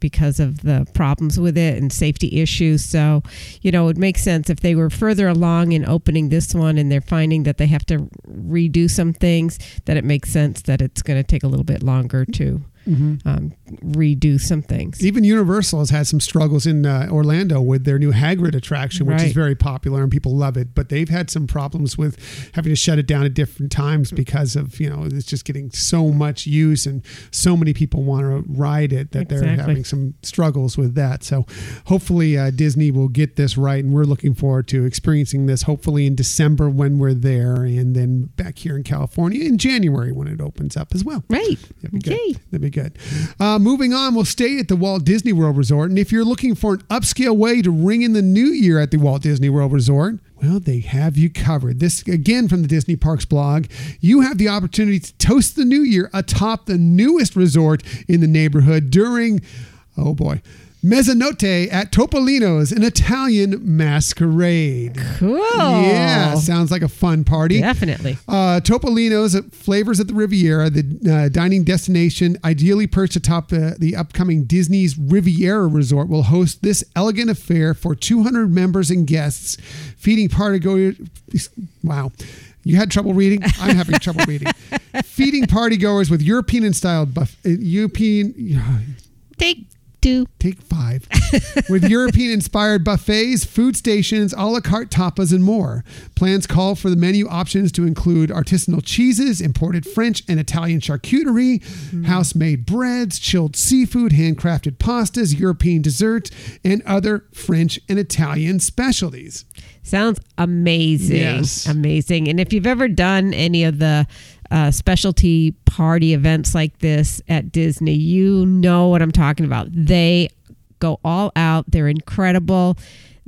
because of the problems with it and safety issues. So, you know, it makes sense if they were further along in opening this one and they're finding that they have to redo some things, that it makes sense that it's going to take a little bit longer to mm-hmm. um, redo some things. Even Universal has had some struggles in uh, Orlando with their new Hagrid attraction, which right. is very popular and people love it. But they've had some problems with having to shut it down at different times because of, you know, it's just getting so much use and so many people want to ride it that exactly. they're having some struggles with that. So hopefully uh, Disney will get this right, and we're looking forward to experiencing this hopefully in December when we're there, and then back here in California in January when it opens up as well. Right. That'd be okay. good. That'd be good. Uh, moving on, we'll stay at the Walt Disney World Resort. And if you're looking for an upscale way to ring in the new year at the Walt Disney World Resort, well, they have you covered. This, again, from the Disney Parks blog. You have the opportunity to toast the new year atop the newest resort in the neighborhood during, oh boy, Mezzanotte at Topolino's, an Italian masquerade. Cool. Yeah, sounds like a fun party. Definitely. Uh, Topolino's Flavors at the Riviera, the uh, dining destination, ideally perched atop the, the upcoming Disney's Riviera Resort, will host this elegant affair for two hundred members and guests, feeding partygoers. Wow. You had trouble reading? I'm having trouble reading. Feeding partygoers with European-style buff. European. Take Do. Take five. With European-inspired buffets, food stations, a la carte tapas, and more. Plans call for the menu options to include artisanal cheeses, imported French and Italian charcuterie, mm. house-made breads, chilled seafood, handcrafted pastas, European desserts, and other French and Italian specialties. Sounds amazing. Yes. Amazing. And if you've ever done any of the Uh, specialty party events like this at Disney, you know what I'm talking about. They go all out. They're incredible.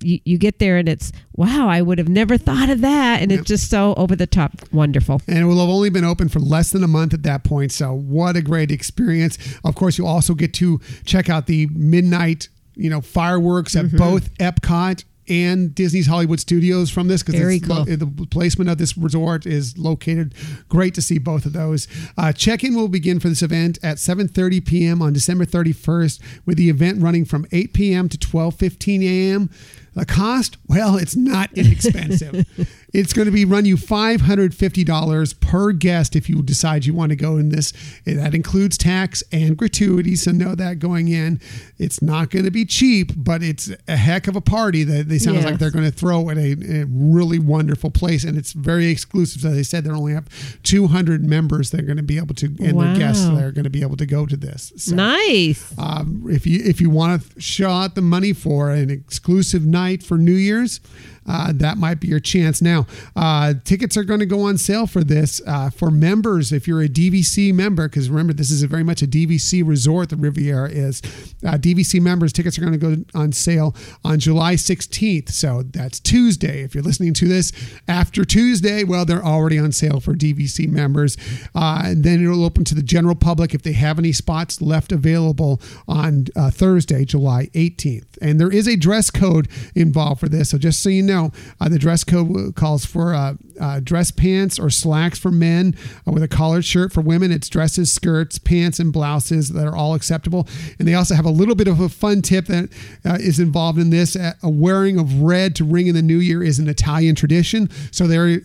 You, you get there and it's, wow, I would have never thought of that. And yep. it's just so over the top wonderful. And it will have only been open for less than a month at that point. So what a great experience. Of course, you also get to check out the midnight, you know, fireworks at mm-hmm. both Epcot and Disney's Hollywood Studios from this, because cool. the placement of this resort is located. Great to see both of those. Uh, check-in will begin for this event at seven thirty p.m. on December thirty-first, with the event running from eight p.m. to twelve fifteen a.m. The cost? Well, it's not inexpensive. It's going to be run you five hundred fifty dollars per guest if you decide you want to go in this. That includes tax and gratuities, so know that going in. It's not going to be cheap, but it's a heck of a party that they sound yes. like they're going to throw at a, a really wonderful place, and it's very exclusive. So they said they only have two hundred members that are going to be able to, and wow. their guests that are going to be able to go to this. So, nice. Um, if you if you want to shell out the money for an exclusive night for New Year's, uh, that might be your chance. Now, uh, tickets are going to go on sale for this uh, for members. If you're a D V C member, because remember, this is a very much a D V C resort, the Riviera is. Uh, D V C members, tickets are going to go on sale on July sixteenth. So that's Tuesday. If you're listening to this after Tuesday, well, they're already on sale for D V C members. Uh, and then it'll open to the general public if they have any spots left available on uh, Thursday, July eighteenth. And there is a dress code involved for this. So just so you know, uh, the dress code calls for uh, uh, dress pants or slacks for men uh, with a collared shirt. For women, it's dresses, skirts, pants, and blouses that are all acceptable. And they also have a little bit of a fun tip that uh, is involved in this. A wearing of red to ring in the new year is an Italian tradition. So they're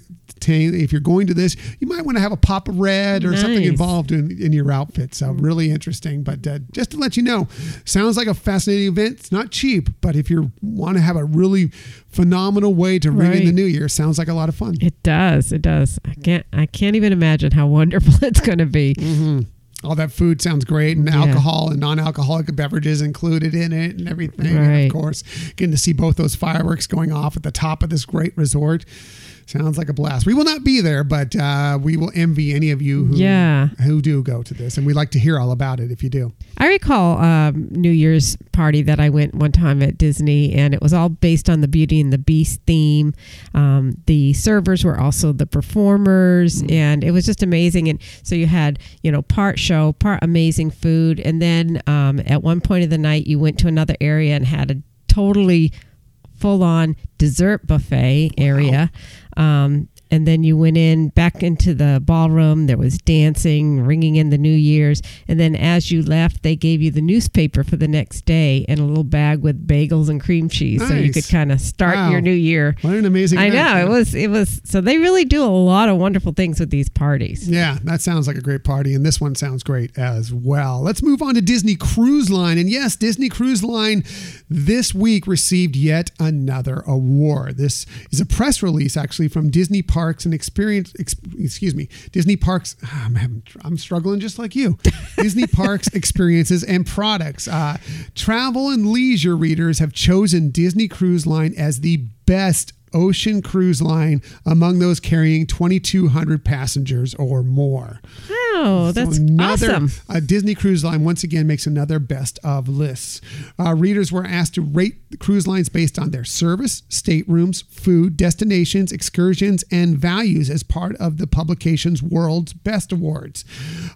if you're going to this, you might want to have a pop of red or nice. something involved in, in your outfit. So really interesting. But uh, just to let you know, sounds like a fascinating event. It's not cheap, but if you want to have a really phenomenal way to ring right. in the new year, sounds like a lot of fun. It does. It does. I can't, I can't even imagine how wonderful it's going to be. Mm-hmm. All that food sounds great, and yeah. alcohol and non-alcoholic beverages included in it and everything. Right. And of course, getting to see both those fireworks going off at the top of this great resort. Sounds like a blast. We will not be there, but uh, we will envy any of you who yeah. who do go to this. And we'd like to hear all about it if you do. I recall a um, New Year's party that I went one time at Disney, and it was all based on the Beauty and the Beast theme. Um, the servers were also the performers, mm-hmm. and it was just amazing. And so you had, you know, part show, part amazing food. And then um, at one point of the night, you went to another area and had a totally full-on dessert buffet area. Wow. Um, and then you went in back into the ballroom. There was dancing, ringing in the New Year's. And then as you left, they gave you the newspaper for the next day and a little bag with bagels and cream cheese. Nice. So you could kind of start wow. your new year. What an amazing I night. know. It was, it was, so they really do a lot of wonderful things with these parties. Yeah, that sounds like a great party. And this one sounds great as well. Let's move on to Disney Cruise Line. And yes, Disney Cruise Line this week received yet another award. This is a press release actually from Disney Park. Parks and experience, excuse me, Disney Parks, I'm, having, I'm struggling just like you, Disney Parks Experiences and Products. Uh, travel and leisure readers have chosen Disney Cruise Line as the best ocean cruise line among those carrying twenty-two hundred passengers or more. Oh, that's so another, awesome. Uh, Disney Cruise Line once again makes another best of lists. Uh, readers were asked to rate the cruise lines based on their service, staterooms, food, destinations, excursions, and values as part of the publication's World's Best Awards.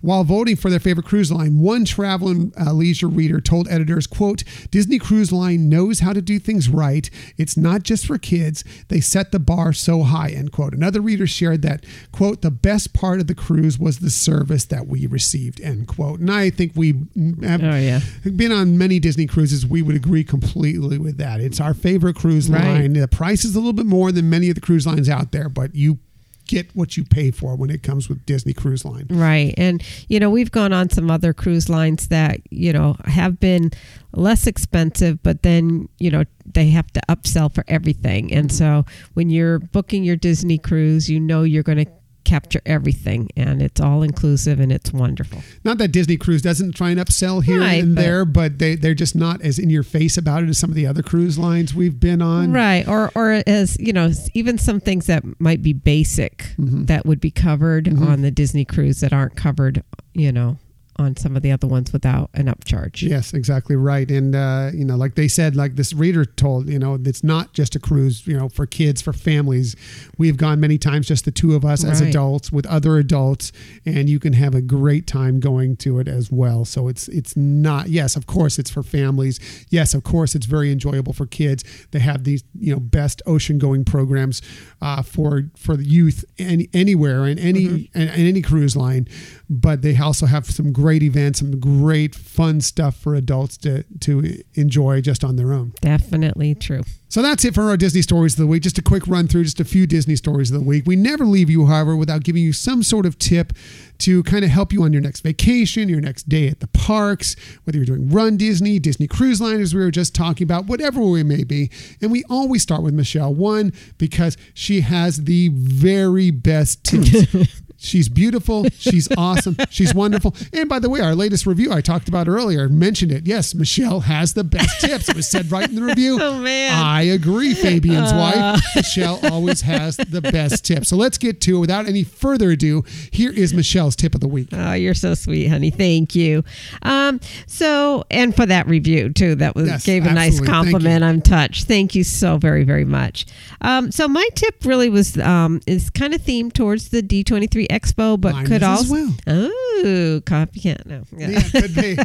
While voting for their favorite cruise line, one travel and uh, leisure reader told editors, quote, Disney Cruise Line knows how to do things right. It's not just for kids. They set the bar so high, end quote. Another reader shared that, quote, the best part of the cruise was the service that we received, end quote. And I think we have oh, yeah. been on many Disney cruises. We would agree completely with that. It's our favorite cruise right. line. The price is a little bit more than many of the cruise lines out there, but you get what you pay for when it comes with Disney Cruise Line. Right. And, you know, we've gone on some other cruise lines that, you know, have been less expensive, but then, you know, they have to upsell for everything. And so when you're booking your Disney cruise, you know you're going to capture everything, and it's all inclusive, and it's wonderful. Not that Disney Cruise doesn't try and upsell here right, and but there, but they, they're just not as in your face about it as some of the other cruise lines we've been on. Right. Or, or as, you know, even some things that might be basic mm-hmm. that would be covered mm-hmm. on the Disney Cruise that aren't covered, you know, on some of the other ones without an upcharge. Yes, exactly right. And, uh, you know, like they said, like this reader told, you know, it's not just a cruise, you know, for kids, for families. We've gone many times, just the two of us right. as adults with other adults, and you can have a great time going to it as well. So it's, it's not, yes, of course it's for families. Yes, of course it's very enjoyable for kids. They have these, you know, best ocean going programs uh, for, for the youth any, anywhere and any, mm-hmm. and, and any cruise line, but they also have some great Great events, some great fun stuff for adults to to enjoy just on their own. Definitely true. So that's it for our Disney Stories of the Week. Just a quick run through, just a few Disney Stories of the Week. We never leave you, however, without giving you some sort of tip to kind of help you on your next vacation, your next day at the parks, whether you're doing Run Disney, Disney Cruise Line, as we were just talking about, whatever we may be. And we always start with Michelle, one, because she has the very best tips. She's beautiful. She's awesome. She's wonderful. And by the way, our latest review I talked about earlier mentioned it. Yes, Michelle has the best tips. It was said right in the review. Oh, man. I agree, Fabian's uh. wife. Michelle always has the best tips. So let's get to it. Without any further ado, here is Michelle's tip of the week. Oh, you're so sweet, honey. Thank you. Um, so, and for that review, too. That was yes, gave a absolutely. nice compliment. I'm touched. Thank you so very, very much. Um, so my tip really was um, is kind of themed towards the D twenty-three Expo, but Mine could also well. oh copycat no yeah, yeah could be.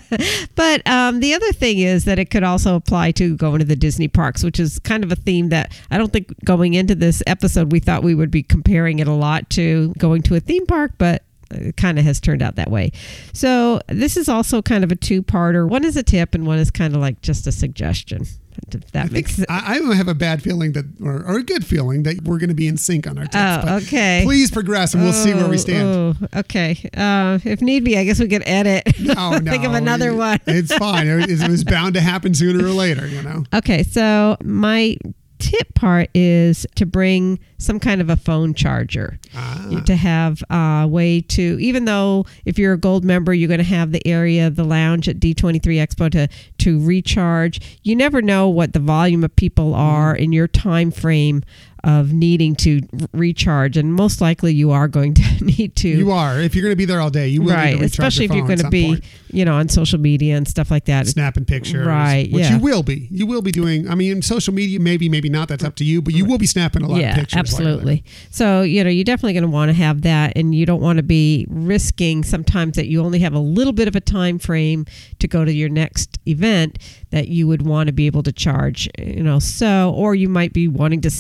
But um, the other thing is that it could also apply to going to the Disney parks, which is kind of a theme that I don't think going into this episode we thought we would be comparing it a lot to going to a theme park, but it kind of has turned out that way. So this is also kind of a two-parter. One is a tip and one is kind of like just a suggestion. If that I makes sense. I, I have a bad feeling that, or, or a good feeling that we're going to be in sync on our tips. Oh, but okay. Please progress, and we'll oh, see where we stand. Oh, okay. Uh, if need be, I guess we could edit. Oh, no. Think of another it, one. It's fine. It, it was bound to happen sooner or later, you know. Okay, so my tip part is to bring some kind of a phone charger ah. to have a way to, even though if you're a gold member, you're going to have the area, the lounge at D twenty-three Expo to, to recharge. You never know what the volume of people are in your time frame of needing to recharge, and most likely you are going to need to. You are. If you're going to be there all day, you will right. need to recharge Especially your phone if you're going to be, point. you know, on social media and stuff like that. Snapping pictures. Right, Which yeah. you will be. You will be doing, I mean, social media, maybe, maybe not. That's up to you, but you will be snapping a lot yeah, of pictures. Yeah, absolutely. Later. So, you know, you're definitely going to want to have that, and you don't want to be risking sometimes that you only have a little bit of a time frame to go to your next event that you would want to be able to charge, you know, so, or you might be wanting to,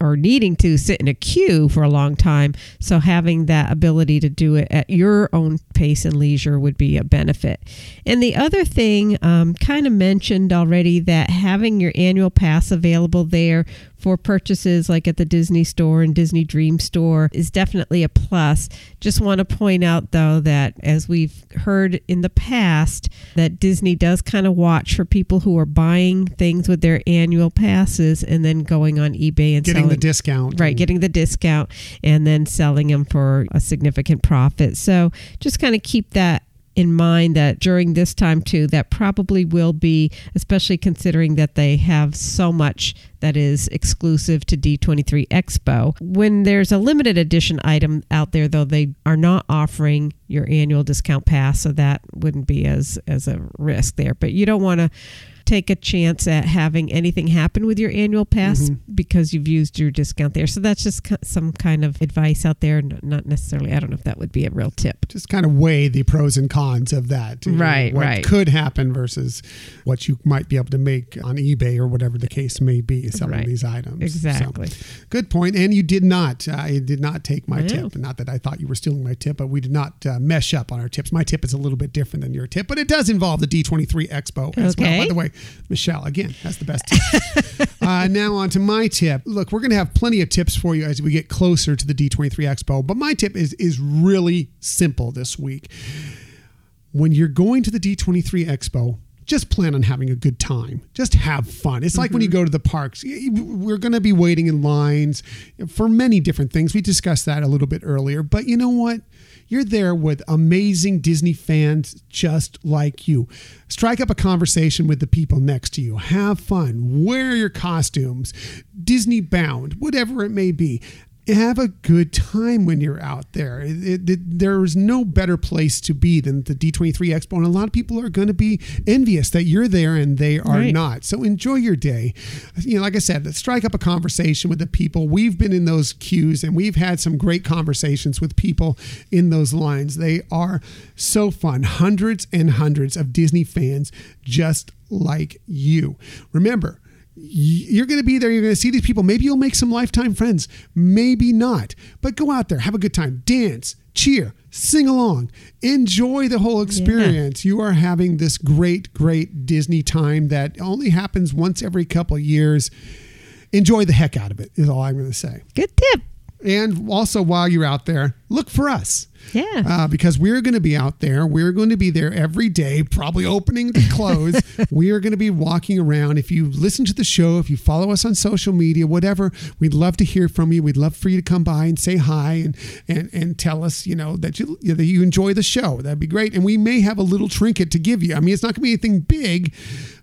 or or needing to sit in a queue for a long time. So having that ability to do it at your own pace and leisure would be a benefit. And the other thing, um, kind of mentioned already, that having your annual pass available there for purchases like at the Disney Store and Disney Dream Store is definitely a plus. Just want to point out, though, that as we've heard in the past, that Disney does kind of watch for people who are buying things with their annual passes and then going on eBay and getting selling. the discount. Right, getting the discount and then selling them for a significant profit. So just kind of keep that in mind, that during this time too, that probably will be, especially considering that they have so much that is exclusive to D twenty-three Expo. When there's a limited edition item out there, though, they are not offering your annual discount pass, so that wouldn't be as, as a risk there. But you don't want to take a chance at having anything happen with your annual pass mm-hmm. because you've used your discount there. So that's just some kind of advice out there. Not necessarily, I don't know if that would be a real tip. Just kind of weigh the pros and cons of that. Right, know, what right. could happen versus what you might be able to make on eBay or whatever the case may be, some right. of these items. Exactly. So, good point. And you did not, I uh, did not take my tip. Not that I thought you were stealing my tip, but we did not uh, mesh up on our tips. My tip is a little bit different than your tip, but it does involve the D twenty-three Expo okay. as well. By the way, Michelle, again, that's the best tip. uh, now on to my tip. Look, we're going to have plenty of tips for you as we get closer to the D twenty-three Expo, but my tip is is really simple this week. When you're going to the D twenty-three Expo, just plan on having a good time. Just have fun. It's like mm-hmm. when you go to the parks. We're going to be waiting in lines for many different things. We discussed that a little bit earlier, but you know what? You're there with amazing Disney fans just like you. Strike up a conversation with the people next to you. Have fun. Wear your costumes. Disney bound, whatever it may be. Have a good time when you're out there. It, it, there is no better place to be than the D twenty-three Expo. And a lot of people are going to be envious that you're there and they are right. not. So enjoy your day. You know, like I said, strike up a conversation with the people. We've been in those queues and we've had some great conversations with people in those lines. They are so fun. Hundreds and hundreds of Disney fans just like you. Remember, you're going to be there. You're going to see these people. Maybe you'll make some lifetime friends. Maybe not. But go out there. Have a good time. Dance. Cheer. Sing along. Enjoy the whole experience. Yeah. You are having this great, great Disney time that only happens once every couple of years. Enjoy the heck out of it is all I'm going to say. Good tip. And also, while you're out there, look for us. Yeah. Uh, because we're going to be out there. We're going to be there every day, probably opening to close. We are going to be walking around. If you listen to the show, if you follow us on social media, whatever, we'd love to hear from you. We'd love for you to come by and say hi and and, and tell us, you know, that you, you know, that you enjoy the show. That'd be great. And we may have a little trinket to give you. I mean, it's not going to be anything big,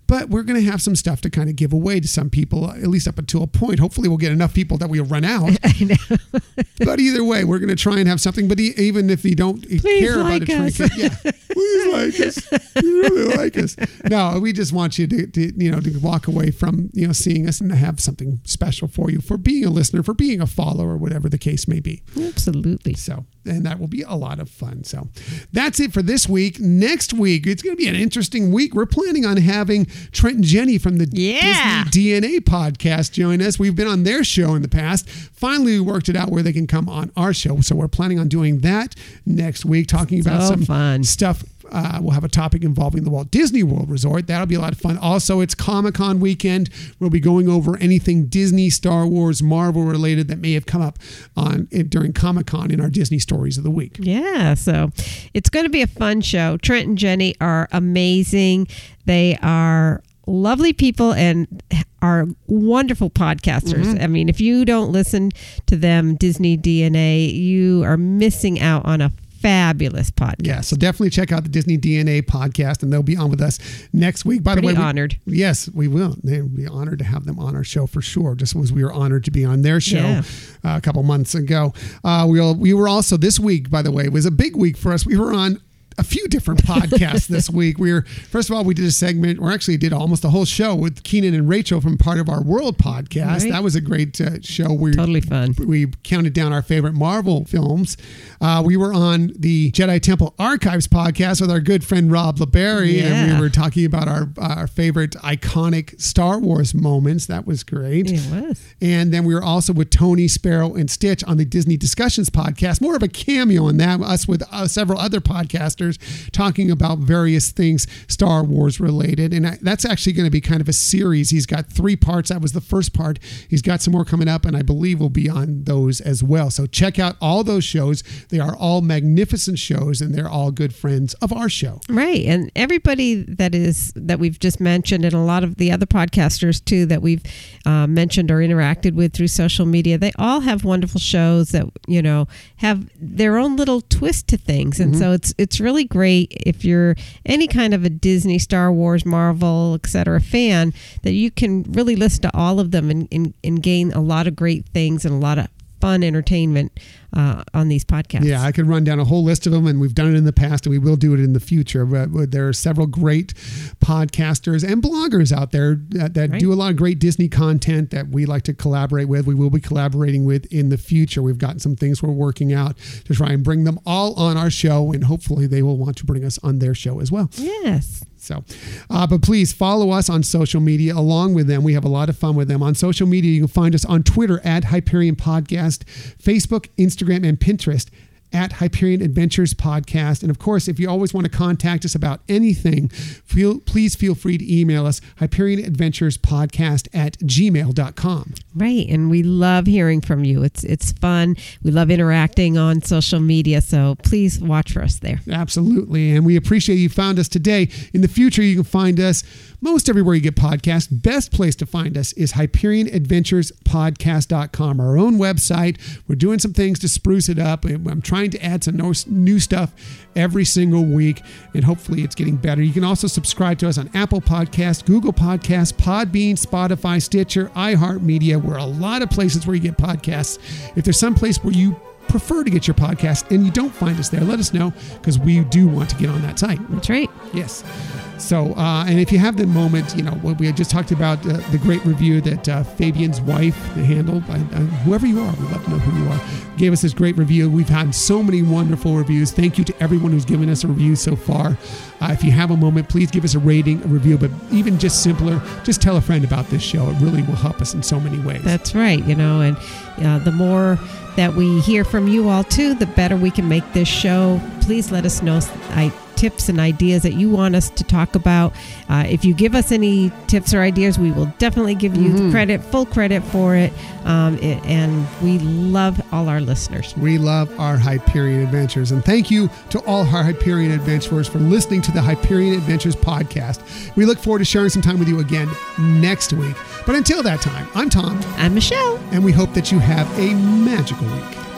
but we're going to have some stuff to kind of give away to some people, at least up until a point. Hopefully we'll get enough people that we'll run out. I know. But either way, we're going to try and have something. But even if you don't please care like about us. a trinket, yeah, please like us. You really like us. No, we just want you to, to, you know, to walk away from, you know, seeing us and have something special for you, for being a listener, for being a follower, whatever the case may be. Absolutely. So, and that will be a lot of fun. So that's it for this week. Next week, it's going to be an interesting week. We're planning on having Trent and Jenny from the yeah. Disney D N A podcast join us. We've been on their show in the past. Finally, we worked it out where they can come on our show. So we're planning on doing that next week, talking about so some fun stuff Uh, we'll have a topic involving the Walt Disney World Resort. That'll be a lot of fun. Also, it's Comic-Con weekend. We'll be going over anything Disney, Star Wars, Marvel related that may have come up on during Comic-Con in our Disney Stories of the Week. Yeah, so it's going to be a fun show. Trent and Jenny are amazing. They are lovely people and are wonderful podcasters. Mm-hmm. I mean, if you don't listen to them, Disney D N A, you are missing out on a fabulous podcast. Yeah, so definitely check out the Disney D N A podcast, and they'll be on with us next week. By Pretty the way, we, honored. Yes, we will. We'll be honored to have them on our show for sure, just as we were honored to be on their show yeah. uh, a couple months ago. Uh, we'll, we were also, this week, by the way, was a big week for us. We were on a few different podcasts this week. We were, first of all, we did a segment, or actually did almost a whole show with Keenan and Rachel from Part of Our World podcast. Right. That was a great uh, show. We, totally fun. We counted down our favorite Marvel films. Uh, we were on the Jedi Temple Archives podcast with our good friend Rob LeBerry, yeah. and we were talking about our, our favorite iconic Star Wars moments. That was great. It was. And then we were also with Tony, Sparrow, and Stitch on the Disney Discussions podcast. More of a cameo in that, us with uh, several other podcasters talking about various things Star Wars related. And I, that's actually going to be kind of a series. He's got three parts. That was the first part. He's got some more coming up, and I believe we'll be on those as well. So check out all those shows. They are all magnificent shows, and they're all good friends of our show. Right. And everybody that is that we've just mentioned, and a lot of the other podcasters too that we've uh, mentioned or interacted with through social media, they all have wonderful shows that, you know, have their own little twist to things. And mm-hmm. so it's it's really Really great if you're any kind of a Disney, Star Wars, Marvel, et cetera fan, that you can really listen to all of them and, and, and gain a lot of great things and a lot of fun entertainment uh, on these podcasts. Yeah, I could run down a whole list of them, and we've done it in the past, and we will do it in the future. But there are several great podcasters and bloggers out there that, that right. do a lot of great Disney content that we like to collaborate with. We will be collaborating with in the future. We've gotten some things we're working out to try and bring them all on our show, and hopefully they will want to bring us on their show as well. Yes. So, uh, but please follow us on social media along with them. We have a lot of fun with them. On social media, you can find us on Twitter at Hyperion Podcast, Facebook, Instagram, and Pinterest at Hyperion Adventures Podcast. And of course, if you always want to contact us about anything, feel, please feel free to email us, Hyperion Adventures Podcast at gmail dot com. Right. And we love hearing from you. It's it's fun. We love interacting on social media. So please watch for us there. Absolutely. And we appreciate you found us today. In the future, you can find us most everywhere you get podcasts. Best place to find us is Hyperion Adventures Podcast dot com, our own website. We're doing some things to spruce it up. I'm trying to add some new stuff every single week, and hopefully it's getting better. You can also subscribe to us on Apple Podcasts, Google Podcasts, Podbean, Spotify, Stitcher, iHeartMedia. We're a lot of places where you get podcasts. If there's some place where you prefer to get your podcast and you don't find us there, let us know, because we do want to get on that site. That's right. Yes. So, uh, and if you have the moment, you know, we just talked about uh, the great review that uh, Fabian's wife, the handle, by, uh, whoever you are, we'd love to know who you are, gave us this great review. We've had so many wonderful reviews. Thank you to everyone who's given us a review so far. Uh, if you have a moment, please give us a rating, a review, but even just simpler, just tell a friend about this show. It really will help us in so many ways. That's right. You know, and uh, the more that we hear from you all too, the better we can make this show. Please let us know I tips and ideas that you want us to talk about. Uh, if you give us any tips or ideas, we will definitely give you mm-hmm. credit, full credit for it. Um, it. And we love all our listeners. We love our Hyperion Adventures. And thank you to all our Hyperion Adventurers for listening to the Hyperion Adventures podcast. We look forward to sharing some time with you again next week. But until that time, I'm Tom. I'm Michelle. And we hope that you have a magical week.